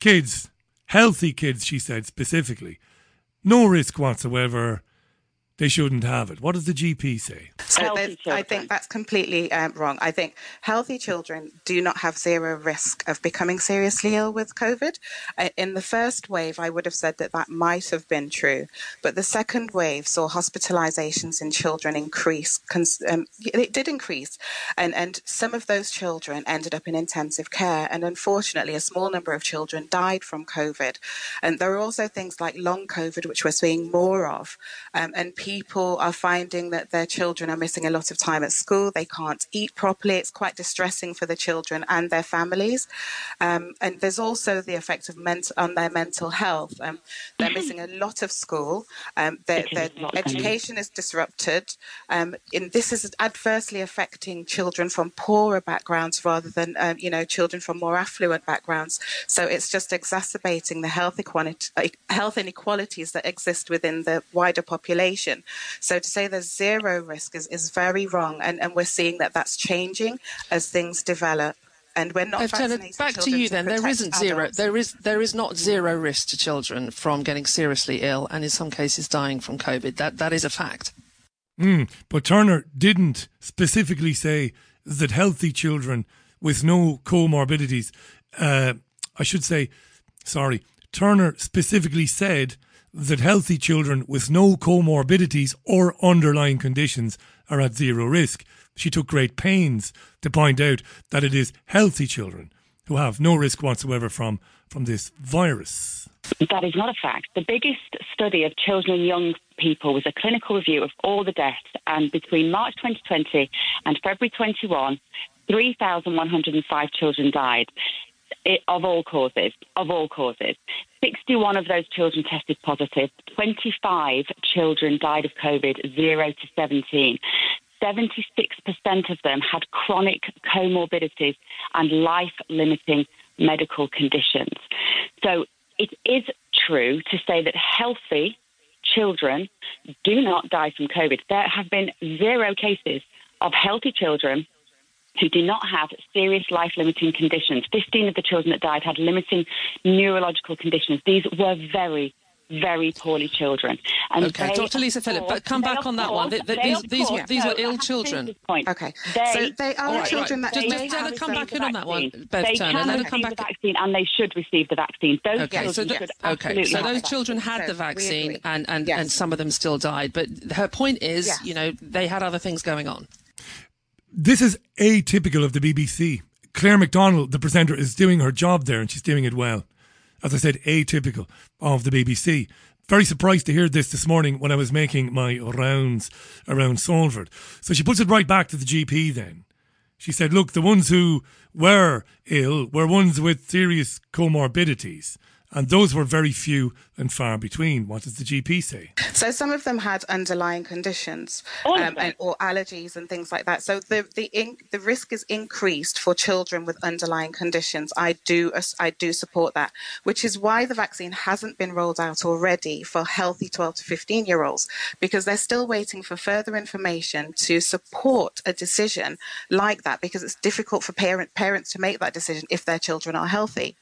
kids, healthy kids, she said specifically, no risk whatsoever. They shouldn't have it. What does the GP say? So I think that's completely wrong. I think healthy children do not have zero risk of becoming seriously ill with COVID. In the first wave, I would have said that might have been true. But the second wave saw hospitalizations in children increase. It did increase. And some of those children ended up in intensive care. And unfortunately, a small number of children died from COVID. And there are also things like long COVID, which we're seeing more of. And people are finding that their children are missing a lot of time at school. They can't eat properly. It's quite distressing for the children and their families. And there's also the effect of on their mental health. They're missing a lot of school. Their education is disrupted. And this is adversely affecting children from poorer backgrounds rather than, children from more affluent backgrounds. So it's just exacerbating the health inequalities that exist within the wider population. So to say there's zero risk is very wrong. And we're seeing that's changing as things develop. And we're not vaccinating children. Back to you then. There is not zero risk to children from getting seriously ill and in some cases dying from COVID. That is a fact. But Turner didn't specifically say that healthy children with no comorbidities, Turner specifically said that healthy children with no comorbidities or underlying conditions are at zero risk. She took great pains to point out that it is healthy children who have no risk whatsoever from this virus. That is not a fact. The biggest study of children and young people was a clinical review of all the deaths, and between March 2020 and February 21, 3,105 children died. Of all causes. 61 of those children tested positive. 25 children died of COVID, 0 to 17. 76% of them had chronic comorbidities and life-limiting medical conditions. So it is true to say that healthy children do not die from COVID. There have been zero cases of healthy children who do not have serious life-limiting conditions. 15 of the children that died had limiting neurological conditions. These were very very poorly children. And okay, Dr. Lisa Phillip, but come back on that one. These were ill children. Okay, so they are children. Just let her come back in on that one, Bev Turner. Let her come back. And they should receive the vaccine. Those children should absolutely. Okay, so those children had the vaccine, and some of them still died. But her point is, you know, they had other things going on. This is atypical of the BBC. Claire McDonald, the presenter, is doing her job there, and she's doing it well. As I said, atypical of the BBC. Very surprised to hear this morning when I was making my rounds around Salford. So she puts it right back to the GP then. She said, look, the ones who were ill were ones with serious comorbidities. And those were very few and far between. What does the GP say? So some of them had underlying conditions or allergies and things like that. So the risk is increased for children with underlying conditions. I do support that, which is why the vaccine hasn't been rolled out already for healthy 12 to 15-year-olds, because they're still waiting for further information to support a decision like that, because it's difficult for parents to make that decision if their children are healthy.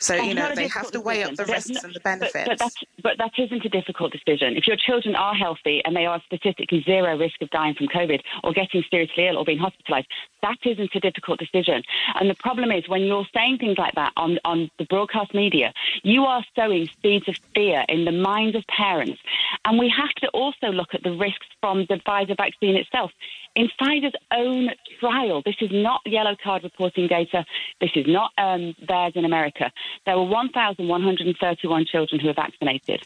So, you know, they have to weigh up the risks and the benefits. But that isn't a difficult decision. If your children are healthy and they are statistically zero risk of dying from COVID or getting seriously ill or being hospitalised, that isn't a difficult decision. And the problem is when you're saying things like that on the broadcast media, you are sowing seeds of fear in the minds of parents. And we have to also look at the risks from the Pfizer vaccine itself. In Pfizer's own trial, this is not yellow card reporting data. This is not theirs in America. There were 1,131 children who were vaccinated.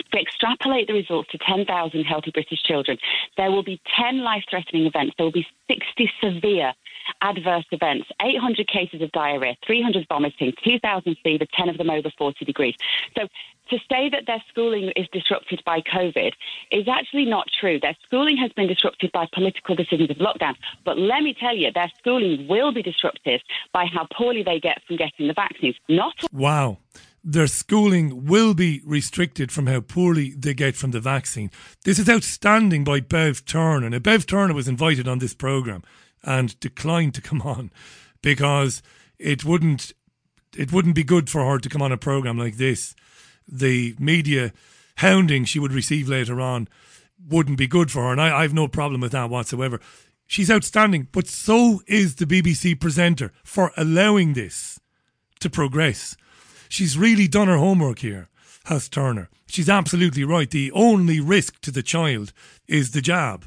If we extrapolate the results to 10,000 healthy British children, there will be 10 life-threatening events. There will be 60 severe adverse events, 800 cases of diarrhoea, 300 vomiting, 2,000 fever, 10 of them over 40 degrees. So to say that their schooling is disrupted by COVID is actually not true. Their schooling has been disrupted by political decisions of lockdown. But let me tell you, their schooling will be disrupted by how poorly they get from getting the vaccines. Not wow. Their schooling will be restricted from how poorly they get from the vaccine. This is outstanding by Bev Turner. Now, Bev Turner was invited on this programme and declined to come on because it wouldn't be good for her to come on a programme like this. The media hounding she would receive later on wouldn't be good for her, and I have no problem with that whatsoever. She's outstanding, but so is the BBC presenter for allowing this to progress. She's really done her homework here, has Turner. She's absolutely right. The only risk to the child is the jab.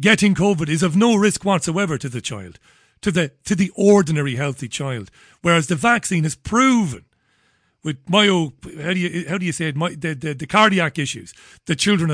Getting COVID is of no risk whatsoever to the child, to the ordinary healthy child, whereas the vaccine has proven with the cardiac issues that children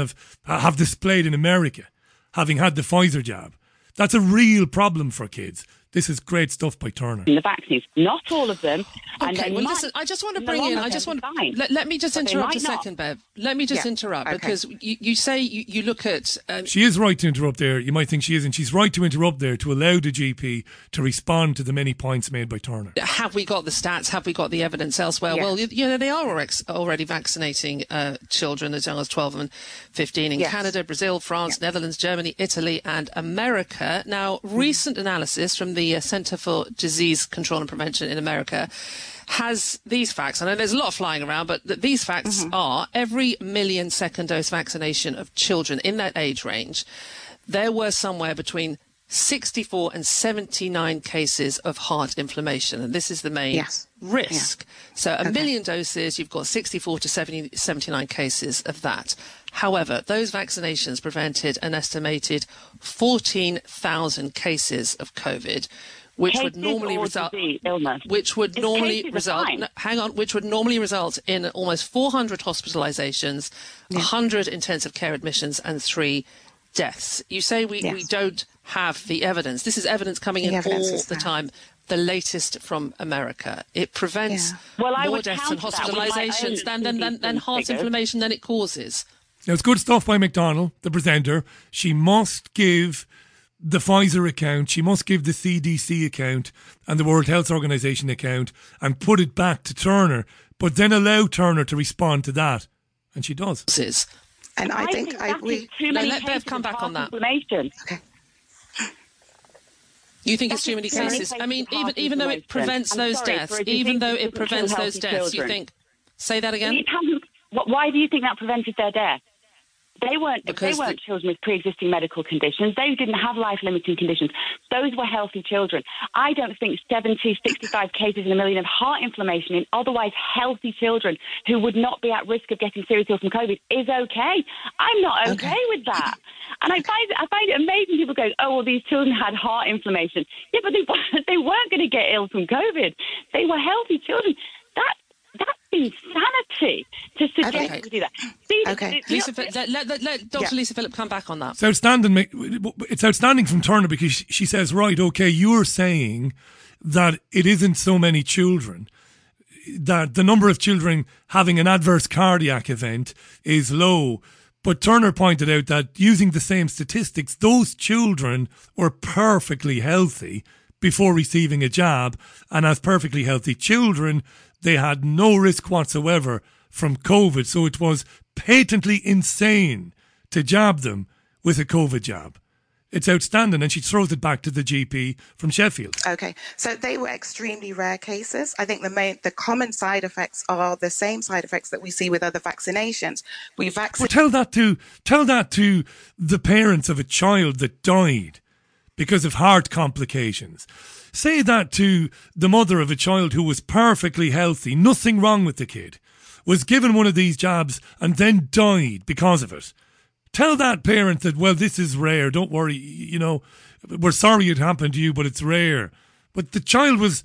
have displayed in America, having had the Pfizer jab. That's a real problem for kids. This is great stuff by Turner. The vaccines, not all of them. Okay, and well, listen, I just want to bring in, let me just interrupt a second, Bev. Let me just interrupt, because you say you look at... she is right to interrupt there. You might think she isn't. She's right to interrupt there to allow the GP to respond to the many points made by Turner. Have we got the stats? Have we got the evidence elsewhere? Yeah. Well, you know, they are already vaccinating children as young as 12 and 15 in Canada, Brazil, France, Netherlands, Germany, Italy and America. Now, recent analysis from the Center for Disease Control and Prevention in America has these facts. I know there's a lot flying around, but these facts are every million second dose vaccination of children in that age range, there were somewhere between 64 and 79 cases of heart inflammation. And this is the main risk. Yeah. So a million doses, you've got 64 to 79 cases of that. However, those vaccinations prevented an estimated 14,000 cases of COVID, which would normally result in almost 400 hospitalizations, 100 intensive care admissions and 3 deaths. You say we don't have the evidence. This is evidence coming in all the time. The latest from America. It prevents more deaths and hospitalizations than heart inflammation than it causes. Now, it's good stuff by McDonald, the presenter. She must give the Pfizer account, she must give the CDC account and the World Health Organization account and put it back to Turner, but then allow Turner to respond to that. And she does. And I think I agree. Let Bev come back on that. Okay. You think it's too many cases? I mean, even though it prevents those deaths, you think... Say that again? Why do you think that prevented their death? They weren't children with pre-existing medical conditions. They didn't have life-limiting conditions. Those were healthy children. I don't think 70, 65 cases in a million of heart inflammation in otherwise healthy children who would not be at risk of getting serious ill from COVID is okay. I'm not okay with that. And I find it amazing people go, oh, well, these children had heart inflammation. Yeah, but they weren't going to get ill from COVID. They were healthy children. That's insanity to suggest we do that. Let Dr. Lisa Phillip come back on that. It's outstanding. It's outstanding from Turner because she says, right, okay, you're saying that it isn't so many children, that the number of children having an adverse cardiac event is low. But Turner pointed out that using the same statistics, those children were perfectly healthy before receiving a jab. And as perfectly healthy children, they had no risk whatsoever from COVID. So it was patently insane to jab them with a COVID jab. It's outstanding. And she throws it back to the GP from Sheffield. OK, so they were extremely rare cases. I think the common side effects are the same side effects that we see with other vaccinations. Well, tell that to the parents of a child that died because of heart complications. Say that to the mother of a child who was perfectly healthy, nothing wrong with the kid, was given one of these jabs and then died because of it. Tell that parent that, well, this is rare, don't worry, you know, we're sorry it happened to you, but it's rare. But the child was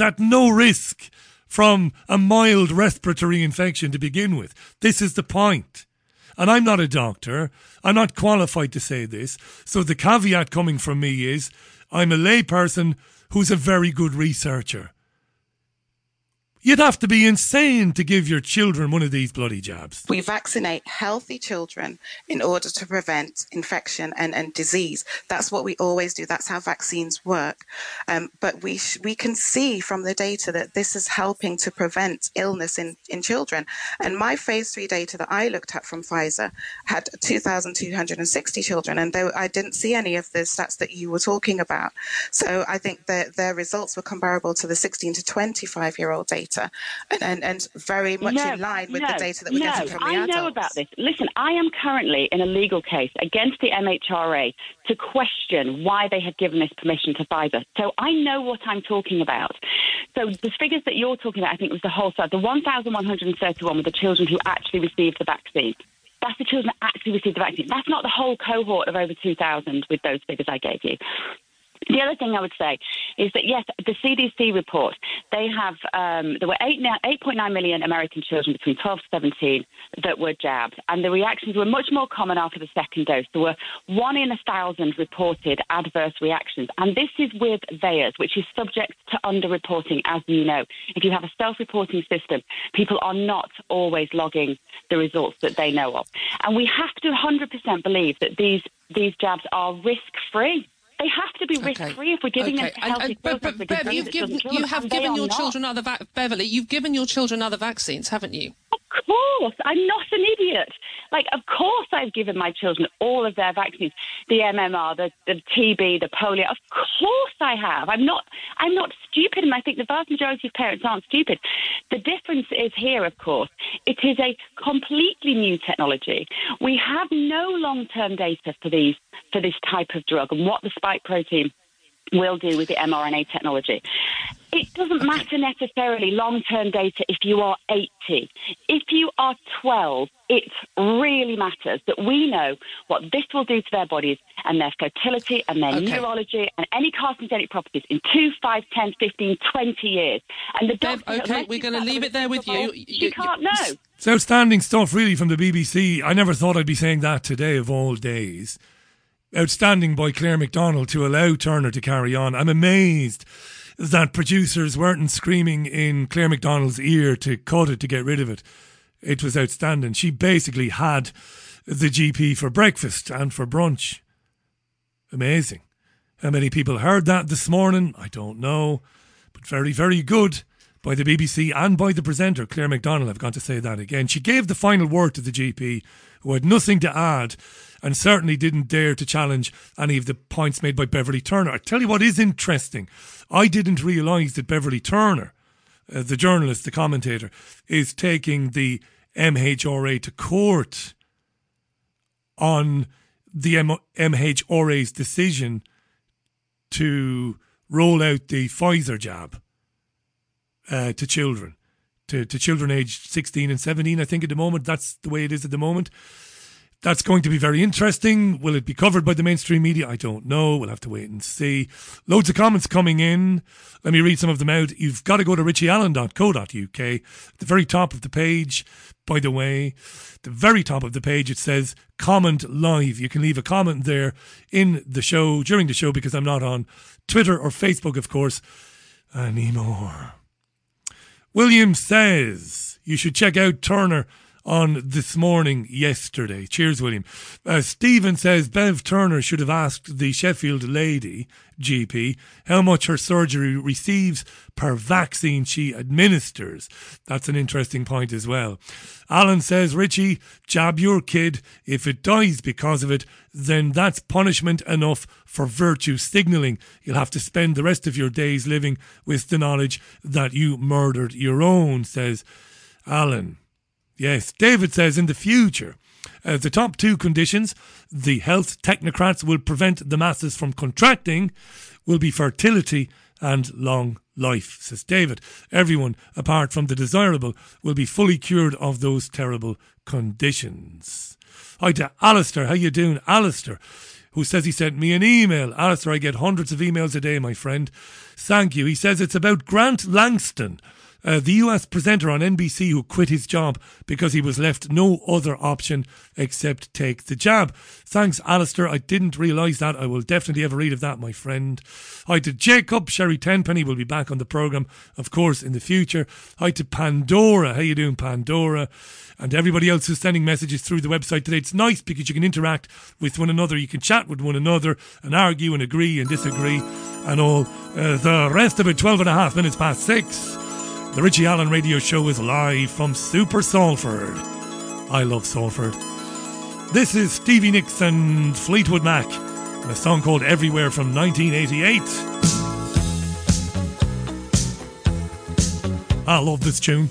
at no risk from a mild respiratory infection to begin with. This is the point. And I'm not a doctor. I'm not qualified to say this. So the caveat coming from me is I'm a lay person who's a very good researcher. You'd have to be insane to give your children one of these bloody jabs. We vaccinate healthy children in order to prevent infection and disease. That's what we always do. That's how vaccines work. But we can see from the data that this is helping to prevent illness in children. And my phase 3 data that I looked at from Pfizer had 2,260 children. And I didn't see any of the stats that you were talking about. So I think that their results were comparable to the 16 to 25-year-old data. And very much in line with the data that we're getting from the adults. I know about this. Listen, I am currently in a legal case against the MHRA to question why they had given this permission to Pfizer. So I know what I'm talking about. So the figures that you're talking about, I think it was the whole side, the 1,131 were the children who actually received the vaccine. That's the children that actually received the vaccine. That's not the whole cohort of over 2,000 with those figures I gave you. The other thing I would say is that, yes, the CDC report, they have, there were 8.9 million American children between 12 to 17 that were jabbed, and the reactions were much more common after the second dose. There were 1 in 1,000 reported adverse reactions, and this is with VAERS, which is subject to underreporting, as you know. If you have a self-reporting system, people are not always logging the results that they know of. And we have to 100% believe that these jabs are risk-free. They have to be risk-free if we're giving them healthy children. But Bev, Beverly, you've given your children other vaccines, haven't you? Of course. I'm not an idiot. Like, of course I've given my children all of their vaccines, the MMR, the TB, the polio. Of course I have. I'm not stupid, and I think the vast majority of parents aren't stupid. The difference is here, of course. It is a completely new technology. We have no long-term data for this type of drug and what the spike protein will do with the mRNA technology. It doesn't matter necessarily long-term data if you are 80. If you are 12, it really matters that we know what this will do to their bodies and their fertility and their neurology and any carcinogenic properties in 2, 5, 10, 15, 20 years. And the doctor... OK, we're going to leave it there with you. You can't know. It's outstanding stuff, really, from the BBC. I never thought I'd be saying that today of all days. Outstanding by Claire McDonald to allow Turner to carry on. I'm amazed that producers weren't screaming in Claire McDonald's ear to cut it, to get rid of it. It was outstanding. She basically had the GP for breakfast and for brunch. Amazing. How many people heard that this morning? I don't know. But very, very good by the BBC and by the presenter, Claire McDonald. I've got to say that again. She gave the final word to the GP, who had nothing to add and certainly didn't dare to challenge any of the points made by Beverly Turner. I tell you what is interesting. I didn't realise that Beverly Turner, the journalist, the commentator, is taking the MHRA to court on the MHRA's decision to roll out the Pfizer jab to children, to children aged 16 and 17, I think at the moment. That's the way it is at the moment. That's going to be very interesting. Will it be covered by the mainstream media? I don't know. We'll have to wait and see. Loads of comments coming in. Let me read some of them out. You've got to go to richieallen.co.uk. At the very top of the page, by the way, the very top of the page, it says comment live. You can leave a comment there in the show, during the show, because I'm not on Twitter or Facebook, of course, anymore. William says, you should check out Turner on This Morning yesterday. Cheers, William. Stephen says, Bev Turner should have asked the Sheffield lady GP how much her surgery receives per vaccine she administers. That's an interesting point as well. Alan says, Richie, jab your kid. If it dies because of it, then that's punishment enough for virtue signalling. You'll have to spend the rest of your days living with the knowledge that you murdered your own, says Alan. Yes, David says in the future, the top two conditions the health technocrats will prevent the masses from contracting will be fertility and long life, says David. Everyone, apart from the desirable, will be fully cured of those terrible conditions. Hi to Alistair. How you doing, Alistair? Who says he sent me an email. Alistair, I get hundreds of emails a day, my friend. Thank you. He says it's about Grant Langston, the US presenter on NBC who quit his job because he was left no other option except take the jab. Thanks, Alistair. I didn't realise that. I will definitely have a read of that, my friend. Hi to Jacob. Sherry Tenpenny will be back on the programme, of course, in the future. Hi to Pandora. How you doing, Pandora? And everybody else who's sending messages through the website today. It's nice because you can interact with one another. You can chat with one another and argue and agree and disagree and all the rest of it. 12:30 past 6. The Richie Allen Radio Show is live from Super Salford. I love Salford. This is Stevie Nicks and Fleetwood Mac, and a song called Everywhere from 1988. I love this tune.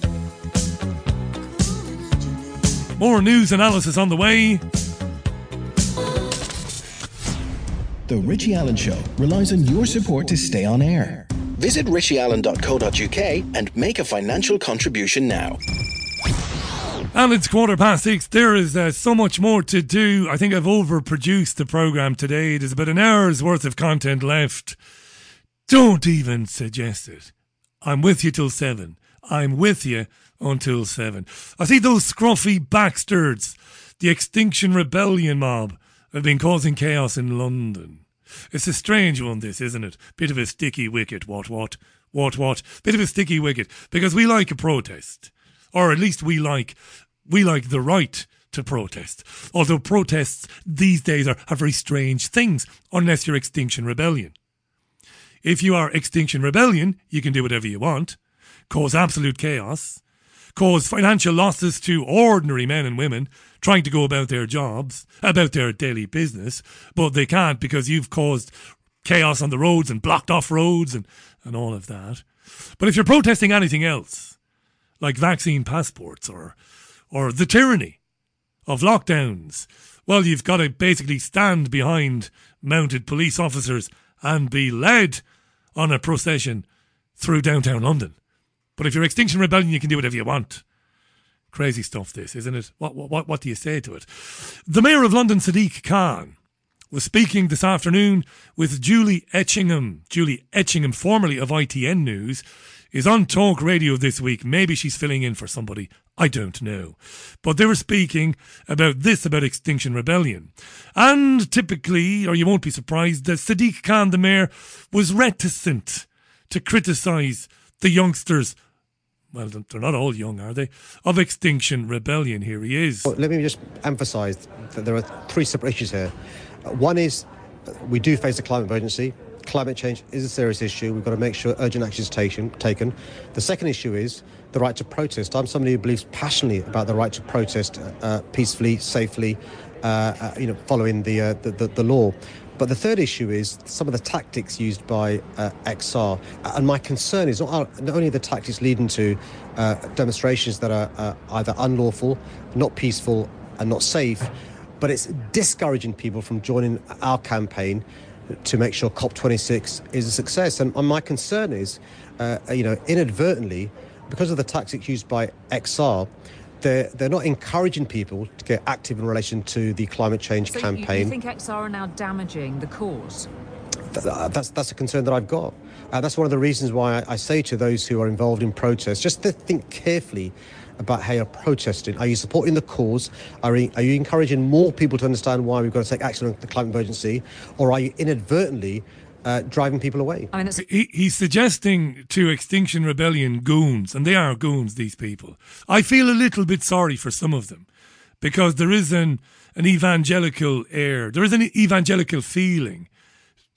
More news analysis on the way. The Richie Allen Show relies on your support to stay on air. Visit richieallen.co.uk and make a financial contribution now. And it's 6:15. There is so much more to do. I think I've overproduced the programme today. There's about an hour's worth of content left. Don't even suggest it. I'm with you till 7. I'm with you until 7. I see those scruffy bastards, the Extinction Rebellion mob, have been causing chaos in London. It's a strange one, this, isn't it? Bit of a sticky wicket, what? Bit of a sticky wicket, because we like a protest. Or at least we like the right to protest. Although protests these days are very strange things, unless you're Extinction Rebellion. If you are Extinction Rebellion, you can do whatever you want, cause absolute chaos, cause financial losses to ordinary men and women trying to go about their jobs, about their daily business, but they can't because you've caused chaos on the roads and blocked off roads and all of that. But if you're protesting anything else, like vaccine passports or the tyranny of lockdowns, well, you've got to basically stand behind mounted police officers and be led on a procession through downtown London. But if you're Extinction Rebellion, you can do whatever you want. Crazy stuff, this, isn't it? What do you say to it? The Mayor of London, Sadiq Khan, was speaking this afternoon with Julie Etchingham. Julie Etchingham, formerly of ITN News, is on Talk Radio this week. Maybe she's filling in for somebody. I don't know. But they were speaking about Extinction Rebellion. And typically, or you won't be surprised, that Sadiq Khan, the Mayor, was reticent to criticise the youngsters. Well, they're not all young, are they? Of Extinction Rebellion. Here he is. Well, let me just emphasise that there are three separate issues here. One is we do face a climate emergency. Climate change is a serious issue. We've got to make sure urgent action is taken. The second issue is the right to protest. I'm somebody who believes passionately about the right to protest peacefully, safely, following the law. But the third issue is some of the tactics used by XR. And my concern is not only the tactics leading to demonstrations that are either unlawful, not peaceful and not safe, but it's discouraging people from joining our campaign to make sure COP26 is a success. And my concern is, inadvertently, because of the tactics used by XR, they're not encouraging people to get active in relation to the climate change campaign. So you think XR are now damaging the cause? That's a concern that I've got. That's one of the reasons why I say to those who are involved in protests, just to think carefully about how you're protesting. Are you supporting the cause? Are you encouraging more people to understand why we've got to take action on the climate emergency? Or are you inadvertently driving people away? I mean, he's suggesting to Extinction Rebellion goons, and they are goons, these people. I feel a little bit sorry for some of them, because there is an evangelical air. There is an evangelical feeling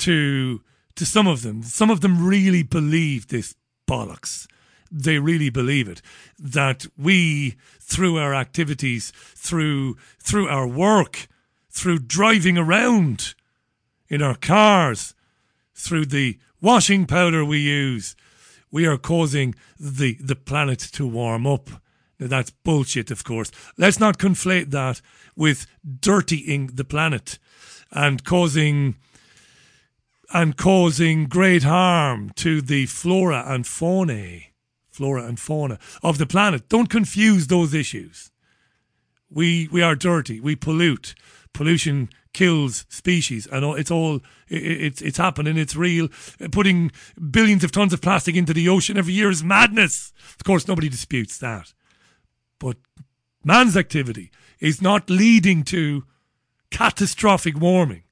to some of them. Some of them really believe this bollocks. They really believe it, that we, through our activities, through our work, through driving around in our cars, through the washing powder we use, we are causing the planet to warm up. Now, that's bullshit, of course. Let's not conflate that with dirtying the planet and causing great harm to the flora and fauna of the planet. Don't confuse those issues. We are dirty. We pollute. Pollution kills species, and it's happening. It's real. Putting billions of tons of plastic into the ocean every year is madness. Of course, nobody disputes that. But man's activity is not leading to catastrophic warming.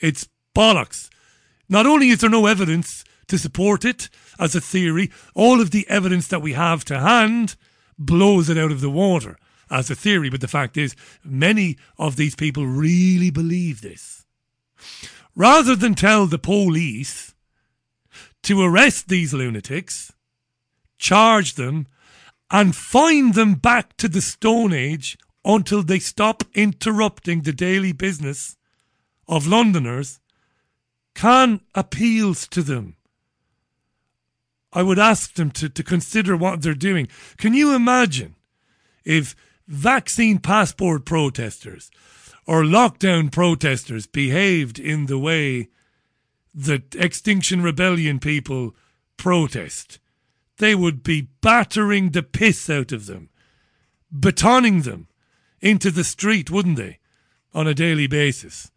It's bollocks. Not only is there no evidence to support it as a theory, all of the evidence that we have to hand blows it out of the water as a theory. But the fact is, many of these people really believe this. Rather than tell the police to arrest these lunatics, charge them, and fine them back to the Stone Age until they stop interrupting the daily business of Londoners, Khan appeals to them. I would ask them to consider what they're doing. Can you imagine if vaccine passport protesters or lockdown protesters behaved in the way that Extinction Rebellion people protest? They would be battering the piss out of them, batoning them into the street, wouldn't they, on a daily basis?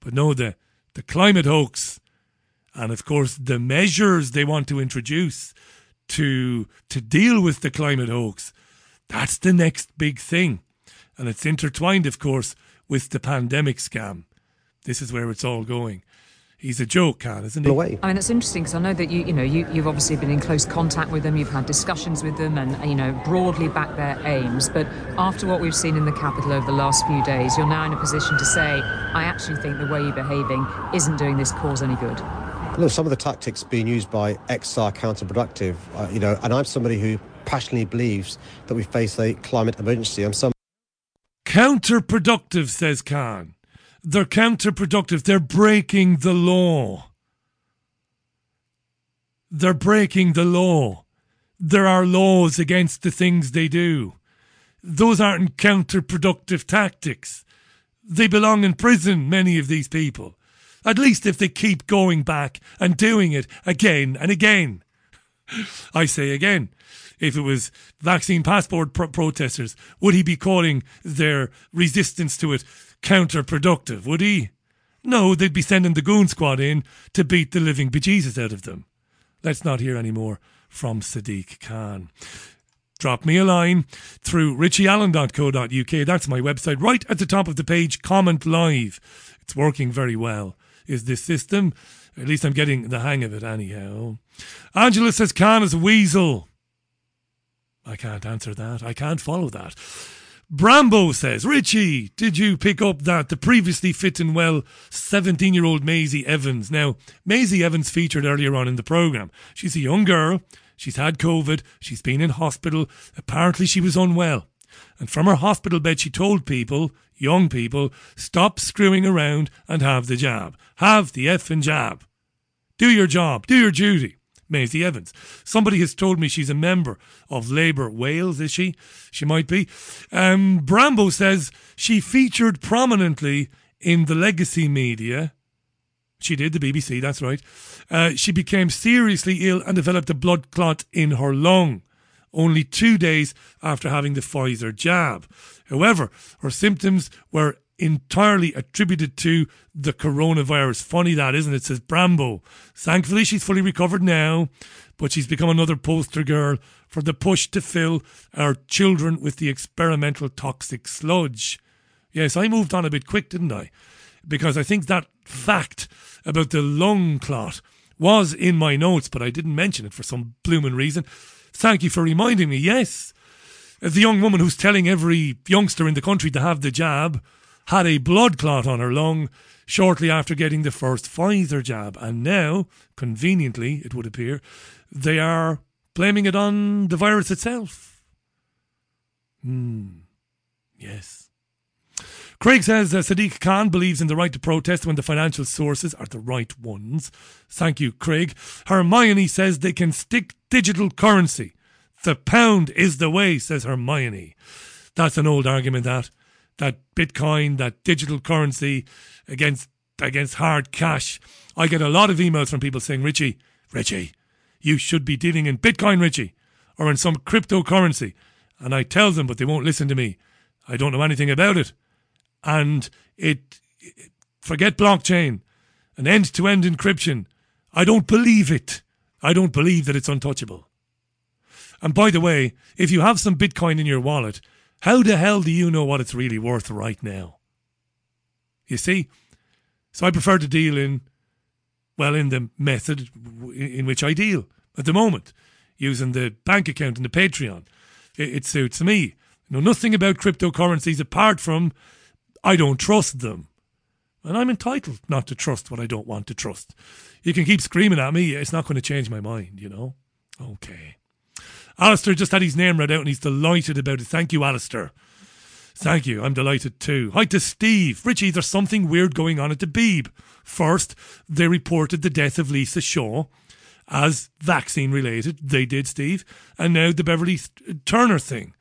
But no, the climate hoax, and of course the measures they want to introduce to deal with the climate hoax, that's the next big thing. And it's intertwined, of course, with the pandemic scam. This is where it's all going. He's a joke, Khan, isn't he? I mean, it's interesting because I know that you've obviously been in close contact with them, you've had discussions with them, and broadly back their aims. But after what we've seen in the capital over the last few days, you're now in a position to say, I actually think the way you're behaving isn't doing this cause any good. Look, some of the tactics being used by XR are counterproductive, and I'm somebody who passionately believes that we face a climate emergency. Counterproductive, says Khan. They're counterproductive. They're breaking the law. They're breaking the law. There are laws against the things they do. Those aren't counterproductive tactics. They belong in prison, many of these people. At least if they keep going back and doing it again and again. I say again. If it was vaccine passport protesters, would he be calling their resistance to it counterproductive, would he? No, they'd be sending the goon squad in to beat the living bejesus out of them. Let's not hear any more from Sadiq Khan. Drop me a line through richieallen.co.uk. That's my website. Right at the top of the page, comment live. It's working very well, is this system. At least I'm getting the hang of it anyhow. Angela says Khan is a weasel. I can't answer that. I can't follow that. Brambo says, Richie, did you pick up that the previously fit and well 17-year-old Maisie Evans? Now, Maisie Evans featured earlier on in the programme. She's a young girl. She's had COVID. She's been in hospital. Apparently she was unwell. And from her hospital bed, she told people, young people, stop screwing around and have the jab. Have the effing jab. Do your job. Do your duty. Maisie Evans. Somebody has told me she's a member of Labour Wales, is she? She might be. Brambo says she featured prominently in the legacy media. She did, the BBC, that's right. She became seriously ill and developed a blood clot in her lung, only 2 days after having the Pfizer jab. However, her symptoms were entirely attributed to the coronavirus. Funny that, isn't it? Says Brambo. Thankfully, she's fully recovered now, but she's become another poster girl for the push to fill our children with the experimental toxic sludge. Yes, I moved on a bit quick, didn't I? Because I think that fact about the lung clot was in my notes, but I didn't mention it for some bloomin' reason. Thank you for reminding me. Yes, the young woman who's telling every youngster in the country to have the jab had a blood clot on her lung shortly after getting the first Pfizer jab. And now, conveniently, it would appear, they are blaming it on the virus itself. Yes. Craig says Sadiq Khan believes in the right to protest when the financial sources are the right ones. Thank you, Craig. Hermione says they can stick digital currency. The pound is the way, says Hermione. That's an old argument, that Bitcoin, that digital currency against hard cash. I get a lot of emails from people saying, Richie, you should be dealing in Bitcoin, Richie, or in some cryptocurrency. And I tell them, but they won't listen to me. I don't know anything about it. And forget blockchain, an end-to-end encryption. I don't believe it. I don't believe that it's untouchable. And by the way, if you have some Bitcoin in your wallet, how the hell do you know what it's really worth right now? You see? So I prefer to deal in the method in which I deal at the moment, using the bank account and the Patreon. It suits me. I know nothing about cryptocurrencies apart from I don't trust them. And I'm entitled not to trust what I don't want to trust. You can keep screaming at me. It's not going to change my mind, you know? Okay. Alistair just had his name read out and he's delighted about it. Thank you, Alistair. Thank you. I'm delighted too. Hi to Steve. Richie, there's something weird going on at the Beeb. First, they reported the death of Lisa Shaw as vaccine-related. They did, Steve. And now the Beverly Turner thing.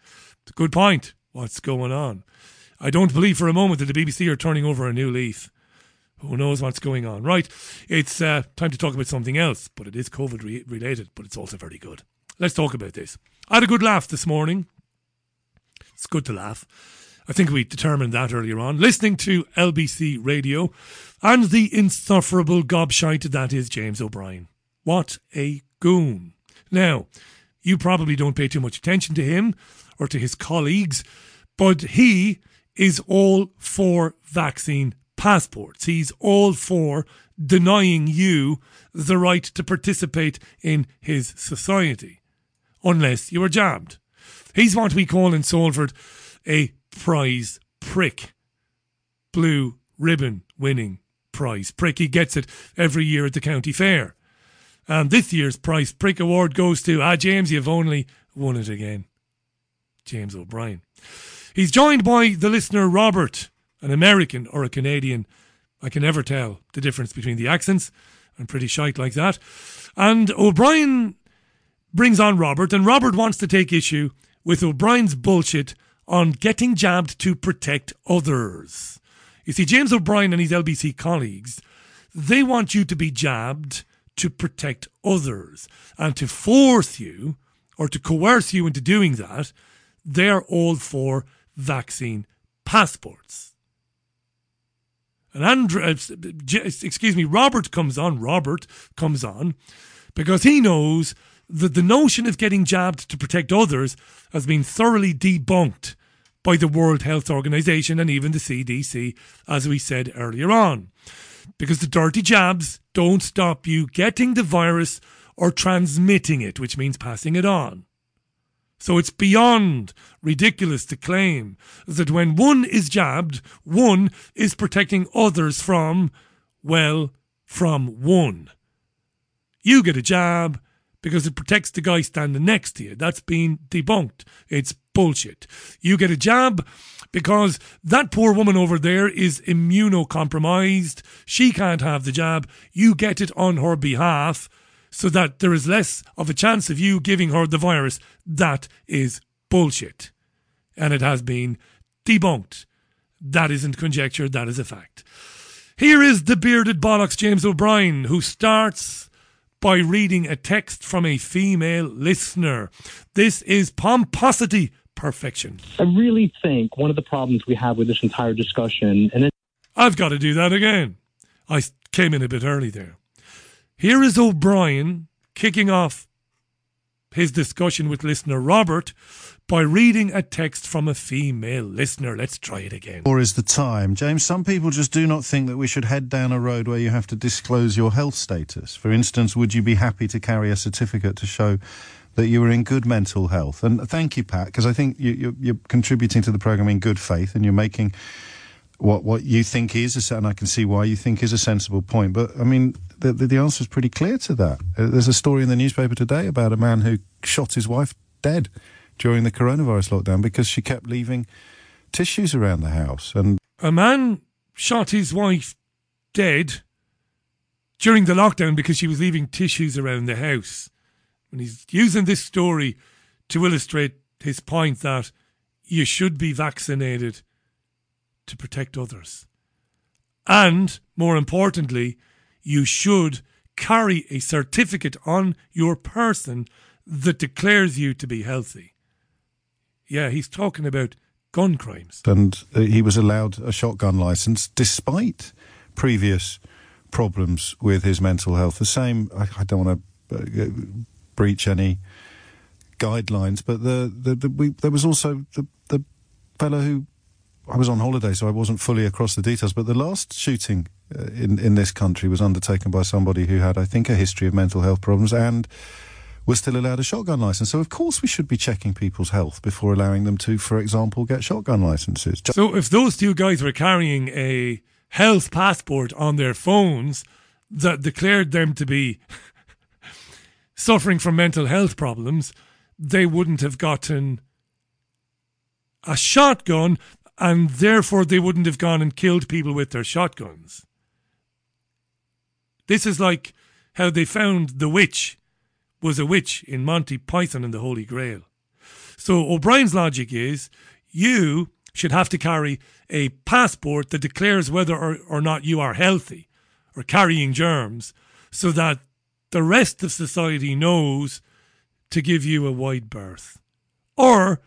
Good point. What's going on? I don't believe for a moment that the BBC are turning over a new leaf. Who knows what's going on? Right, it's time to talk about something else, but it is COVID-related, but it's also very good. Let's talk about this. I had a good laugh this morning. It's good to laugh. I think we determined that earlier on. Listening to LBC Radio and the insufferable gobshite that is James O'Brien. What a goon. Now, you probably don't pay too much attention to him or to his colleagues, but he is all for vaccine passports. He's all for denying you the right to participate in his society. Unless you were jabbed. He's what we call in Salford a prize prick. Blue ribbon winning prize prick. He gets it every year at the county fair. And this year's prize prick award goes to, James, you've only won it again. James O'Brien. He's joined by the listener Robert, an American or a Canadian. I can never tell the difference between the accents. I'm pretty shite like that. And O'Brien brings on Robert, and Robert wants to take issue with O'Brien's bullshit on getting jabbed to protect others. You see, James O'Brien and his LBC colleagues, they want you to be jabbed to protect others. And to force you, or to coerce you into doing that, they're all for vaccine passports. And Robert comes on, because he knows that the notion of getting jabbed to protect others has been thoroughly debunked by the World Health Organization and even the CDC, as we said earlier on. Because the dirty jabs don't stop you getting the virus or transmitting it, which means passing it on. So it's beyond ridiculous to claim that when one is jabbed, one is protecting others from, well, from one. You get a jab because it protects the guy standing next to you. That's been debunked. It's bullshit. You get a jab because that poor woman over there is immunocompromised. She can't have the jab. You get it on her behalf so that there is less of a chance of you giving her the virus. That is bullshit. And it has been debunked. That isn't conjecture. That is a fact. Here is the bearded bollocks, James O'Brien, who starts by reading a text from a female listener. This is pomposity perfection. I really think one of the problems we have with this entire discussion... I've got to do that again. I came in a bit early there. Here is O'Brien kicking off his discussion with listener Robert by reading a text from a female listener. Let's try it again. Or is the time. James, some people just do not think that we should head down a road where you have to disclose your health status. For instance, would you be happy to carry a certificate to show that you were in good mental health? And thank you, Pat, because I think you're contributing to the programme in good faith, and you're making what you think is, and I can see why you think is a sensible point. But, I mean, the answer is pretty clear to that. There's a story in the newspaper today about a man who shot his wife dead during the coronavirus lockdown because she kept leaving tissues around the house. And a man shot his wife dead during the lockdown because she was leaving tissues around the house. And he's using this story to illustrate his point that you should be vaccinated to protect others. And, more importantly, you should carry a certificate on your person that declares you to be healthy. Yeah, he's talking about gun crimes. And he was allowed a shotgun licence despite previous problems with his mental health. The same, I don't want to breach any guidelines, but there was also the fellow who... I was on holiday, so I wasn't fully across the details, but the last shooting in this country was undertaken by somebody who had, I think, a history of mental health problems and... we're still allowed a shotgun licence. So, of course, we should be checking people's health before allowing them to, for example, get shotgun licences. So if those two guys were carrying a health passport on their phones that declared them to be suffering from mental health problems, they wouldn't have gotten a shotgun, and therefore they wouldn't have gone and killed people with their shotguns. This is like how they found the witch was a witch in Monty Python and the Holy Grail. So O'Brien's logic is you should have to carry a passport that declares whether or not you are healthy or carrying germs so that the rest of society knows to give you a wide berth or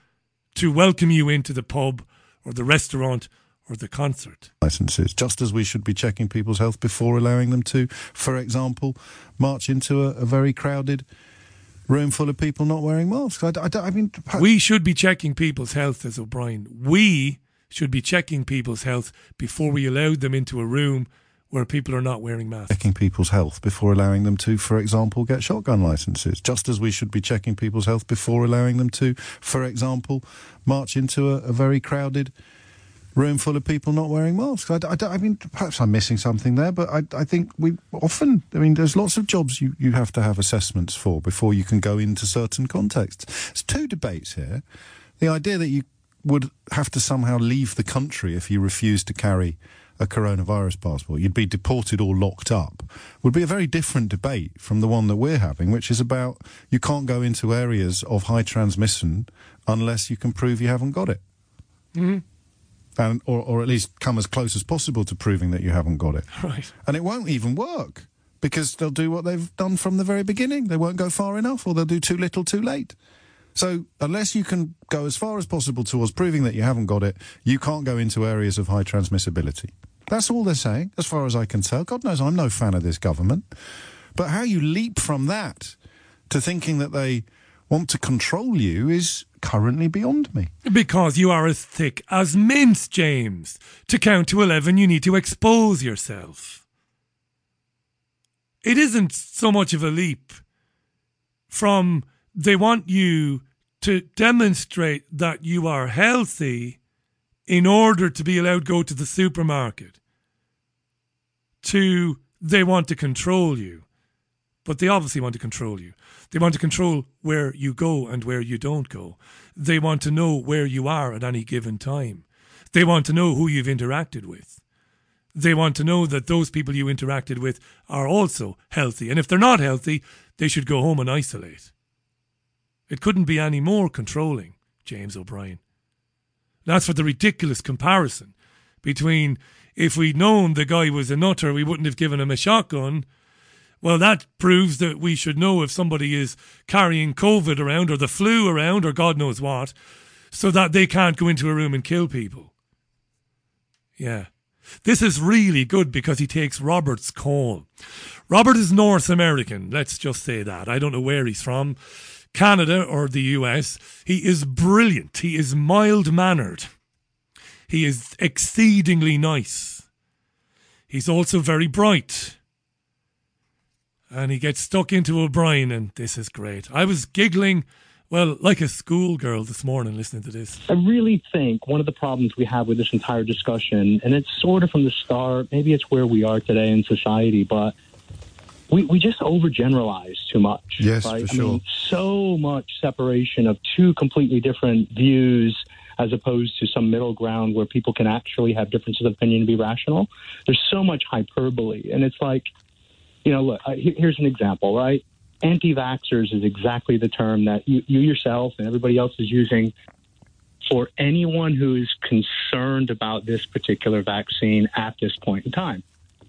to welcome you into the pub or the restaurant or the concert. Licenses, just as we should be checking people's health before allowing them to, for example, march into a very crowded room full of people not wearing masks. We should be checking people's health, says O'Brien. We should be checking people's health before we allowed them into a room where people are not wearing masks. Checking people's health before allowing them to, for example, get shotgun licenses. Just as we should be checking people's health before allowing them to, for example, march into a very crowded room full of people not wearing masks. Perhaps I'm missing something there, but I think we often... I mean, there's lots of jobs you have to have assessments for before you can go into certain contexts. There's two debates here. The idea that you would have to somehow leave the country if you refused to carry a coronavirus passport, you'd be deported or locked up, would be a very different debate from the one that we're having, which is about you can't go into areas of high transmission unless you can prove you haven't got it. Mm-hmm. And, or at least come as close as possible to proving that you haven't got it. Right. And it won't even work because they'll do what they've done from the very beginning. They won't go far enough, or they'll do too little too late. So unless you can go as far as possible towards proving that you haven't got it, you can't go into areas of high transmissibility. That's all they're saying, as far as I can tell. God knows I'm no fan of this government. But how you leap from that to thinking that they want to control you is currently beyond me. Because you are as thick as mince, James. To count to 11, you need to expose yourself. It isn't so much of a leap from they want you to demonstrate that you are healthy in order to be allowed to go to the supermarket to they want to control you. But they obviously want to control you. They want to control where you go and where you don't go. They want to know where you are at any given time. They want to know who you've interacted with. They want to know that those people you interacted with are also healthy. And if they're not healthy, they should go home and isolate. It couldn't be any more controlling, James O'Brien. That's for the ridiculous comparison between if we'd known the guy was a nutter, we wouldn't have given him a shotgun. Well, that proves that we should know if somebody is carrying COVID around or the flu around or God knows what, so that they can't go into a room and kill people. Yeah. This is really good because he takes Robert's call. Robert is North American. Let's just say that. I don't know where he's from. Canada or the US. He is brilliant. He is mild-mannered. He is exceedingly nice. He's also very bright. And he gets stuck into O'Brien, and this is great. I was giggling, well, like a schoolgirl this morning listening to this. I really think one of the problems we have with this entire discussion, and it's sort of from the start, maybe it's where we are today in society, but we just overgeneralize too much. Yes, right? For sure. I mean, so much separation of two completely different views as opposed to some middle ground where people can actually have differences of opinion and be rational. There's so much hyperbole, and it's like, you know, look, here's an example, right? Anti-vaxxers is exactly the term that you yourself and everybody else is using for anyone who is concerned about this particular vaccine at this point in time.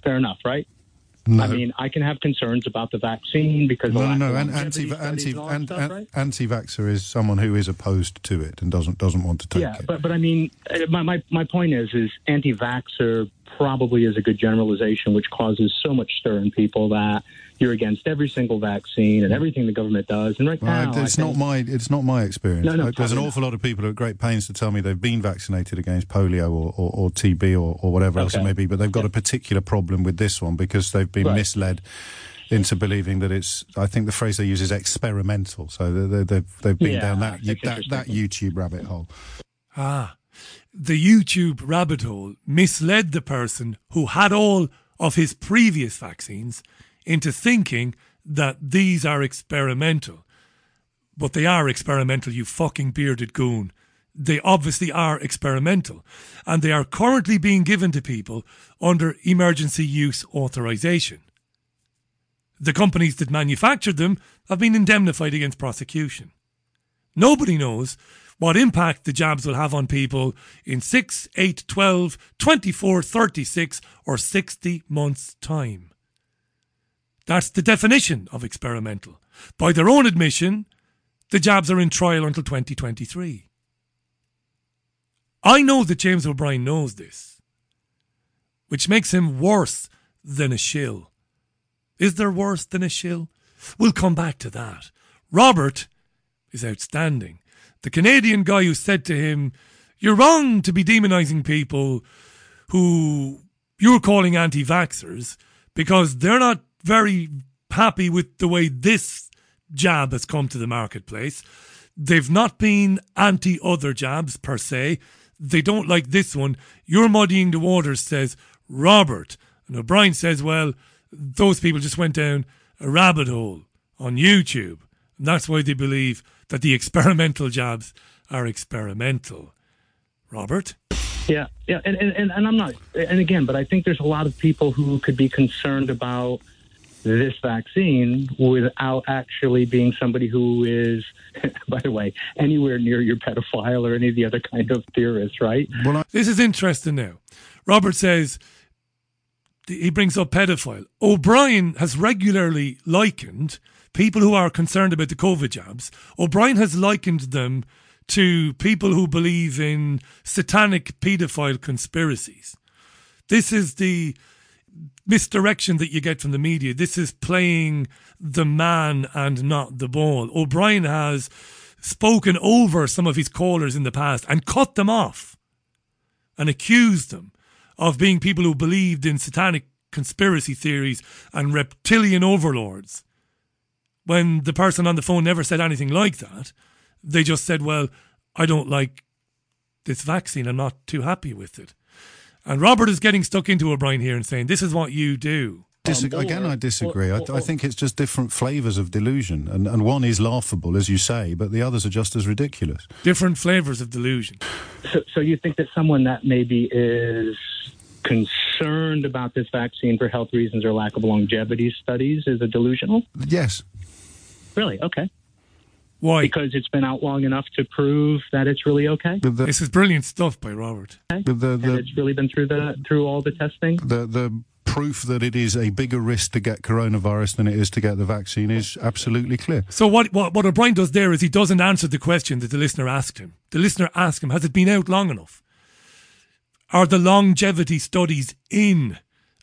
Fair enough, right? No. I mean, I can have concerns about the vaccine because... No. Anti-vaxxer is someone who is opposed to it and doesn't want to take it. Yeah, but I mean, my point is anti-vaxxer probably is a good generalization, which causes so much stir in people that you're against every single vaccine and everything the government does. And now, it's not my experience. No, there's an awful lot of people who are at great pains to tell me they've been vaccinated against polio or TB or whatever else it may be, but they've got a particular problem with this one because they've been misled into believing that it's, I think the phrase they use is experimental. So they've been down that YouTube rabbit hole. Ah. The YouTube rabbit hole misled the person who had all of his previous vaccines into thinking that these are experimental. But they are experimental, you fucking bearded goon. They obviously are experimental. And they are currently being given to people under emergency use authorization. The companies that manufactured them have been indemnified against prosecution. Nobody knows what impact the jabs will have on people in 6, 8, 12, 24, 36 or 60 months' time. That's the definition of experimental. By their own admission, the jabs are in trial until 2023. I know that James O'Brien knows this, which makes him worse than a shill. Is there worse than a shill? We'll come back to that. Robert is outstanding. The Canadian guy who said to him, you're wrong to be demonising people who you're calling anti-vaxxers because they're not very happy with the way this jab has come to the marketplace. They've not been anti-other jabs per se. They don't like this one. You're muddying the waters, says Robert. And O'Brien says, well, those people just went down a rabbit hole on YouTube. And that's why they believe that the experimental jabs are experimental. Robert? Yeah. And I'm not, and again, but I think there's a lot of people who could be concerned about this vaccine without actually being somebody who is, by the way, anywhere near your pedophile or any of the other kind of theorists, right? Well, this is interesting now. Robert says, he brings up pedophile. O'Brien has regularly likened people who are concerned about the COVID jabs, O'Brien has likened them to people who believe in satanic paedophile conspiracies. This is the misdirection that you get from the media. This is playing the man and not the ball. O'Brien has spoken over some of his callers in the past and cut them off and accused them of being people who believed in satanic conspiracy theories and reptilian overlords. When the person on the phone never said anything like that, they just said, well, I don't like this vaccine. I'm not too happy with it. And Robert is getting stuck into O'Brien here and saying, this is what you do. I disagree. I think it's just different flavours of delusion, and one is laughable, as you say, but the others are just as ridiculous. Different flavours of delusion. So you think that someone that maybe is concerned about this vaccine for health reasons or lack of longevity studies is a delusional? Yes. Really? Okay. Why? Because it's been out long enough to prove that it's really okay. This is brilliant stuff by Robert. Okay. And it's really been through all the testing? The proof that it is a bigger risk to get coronavirus than it is to get the vaccine is absolutely clear. So what O'Brien does there is he doesn't answer the question that the listener asked him. The listener asked him, has it been out long enough? Are the longevity studies in?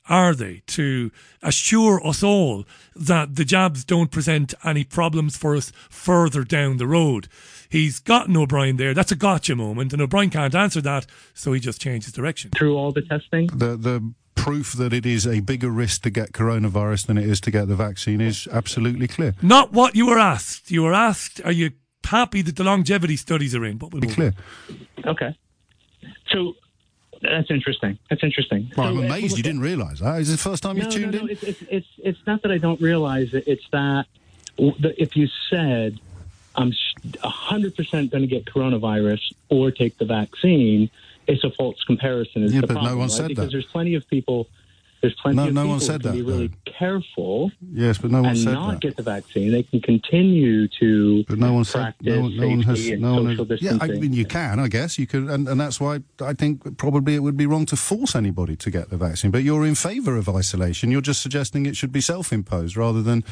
Are they to assure us all that the jabs don't present any problems for us further down the road? He's gotten O'Brien there. That's a gotcha moment, and O'Brien can't answer that, so he just changes direction. Through all the testing? The proof that it is a bigger risk to get coronavirus than it is to get the vaccine is absolutely clear. Not what you were asked. You were asked, are you happy that the longevity studies are in? But we'll be clear. Okay. So... That's interesting. Well, I'm amazed you didn't realise that. Is it the first time you've tuned in? No, it's not that I don't realise it. It's that if you said, I'm 100% going to get coronavirus or take the vaccine, it's a false comparison. Yeah, but no one said that. Because there's plenty of people... There's plenty of people who can be really careful. Yes, but no one said that. And not get the vaccine. They can continue to practice safety and social distancing. Yeah, I mean, you can, I guess. You could, and that's why I think probably it would be wrong to force anybody to get the vaccine. But you're in favour of isolation. You're just suggesting it should be self-imposed rather than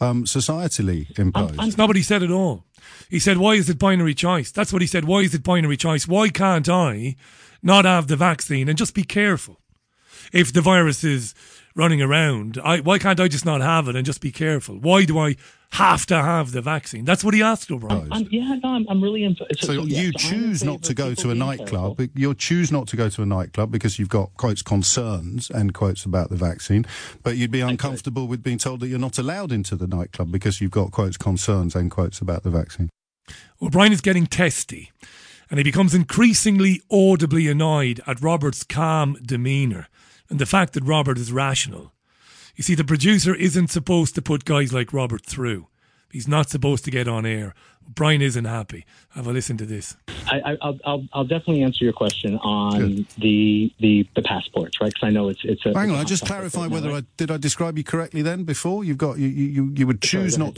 societally imposed. That's not what he said at all. He said, why is it binary choice? That's what he said. Why is it binary choice? Why can't I not have the vaccine and just be careful? If the virus is running around, why can't I just not have it and just be careful? Why do I have to have the vaccine? That's what he asked O'Brien. I'm really... You choose not to go to a nightclub because you've got, quotes, concerns, end quotes, about the vaccine, but you'd be uncomfortable with being told that you're not allowed into the nightclub because you've got, quotes, concerns, end quotes, about the vaccine. O'Brien is getting testy, and he becomes increasingly audibly annoyed at Robert's calm demeanour. And the fact that Robert is rational. You see, the producer isn't supposed to put guys like Robert through. He's not supposed to get on air. Brian isn't happy. Have a listen to this. I'll definitely answer your question on the passports, right? Because I know it's a... Hang on, I just clarify whether I describe you correctly then before? You choose not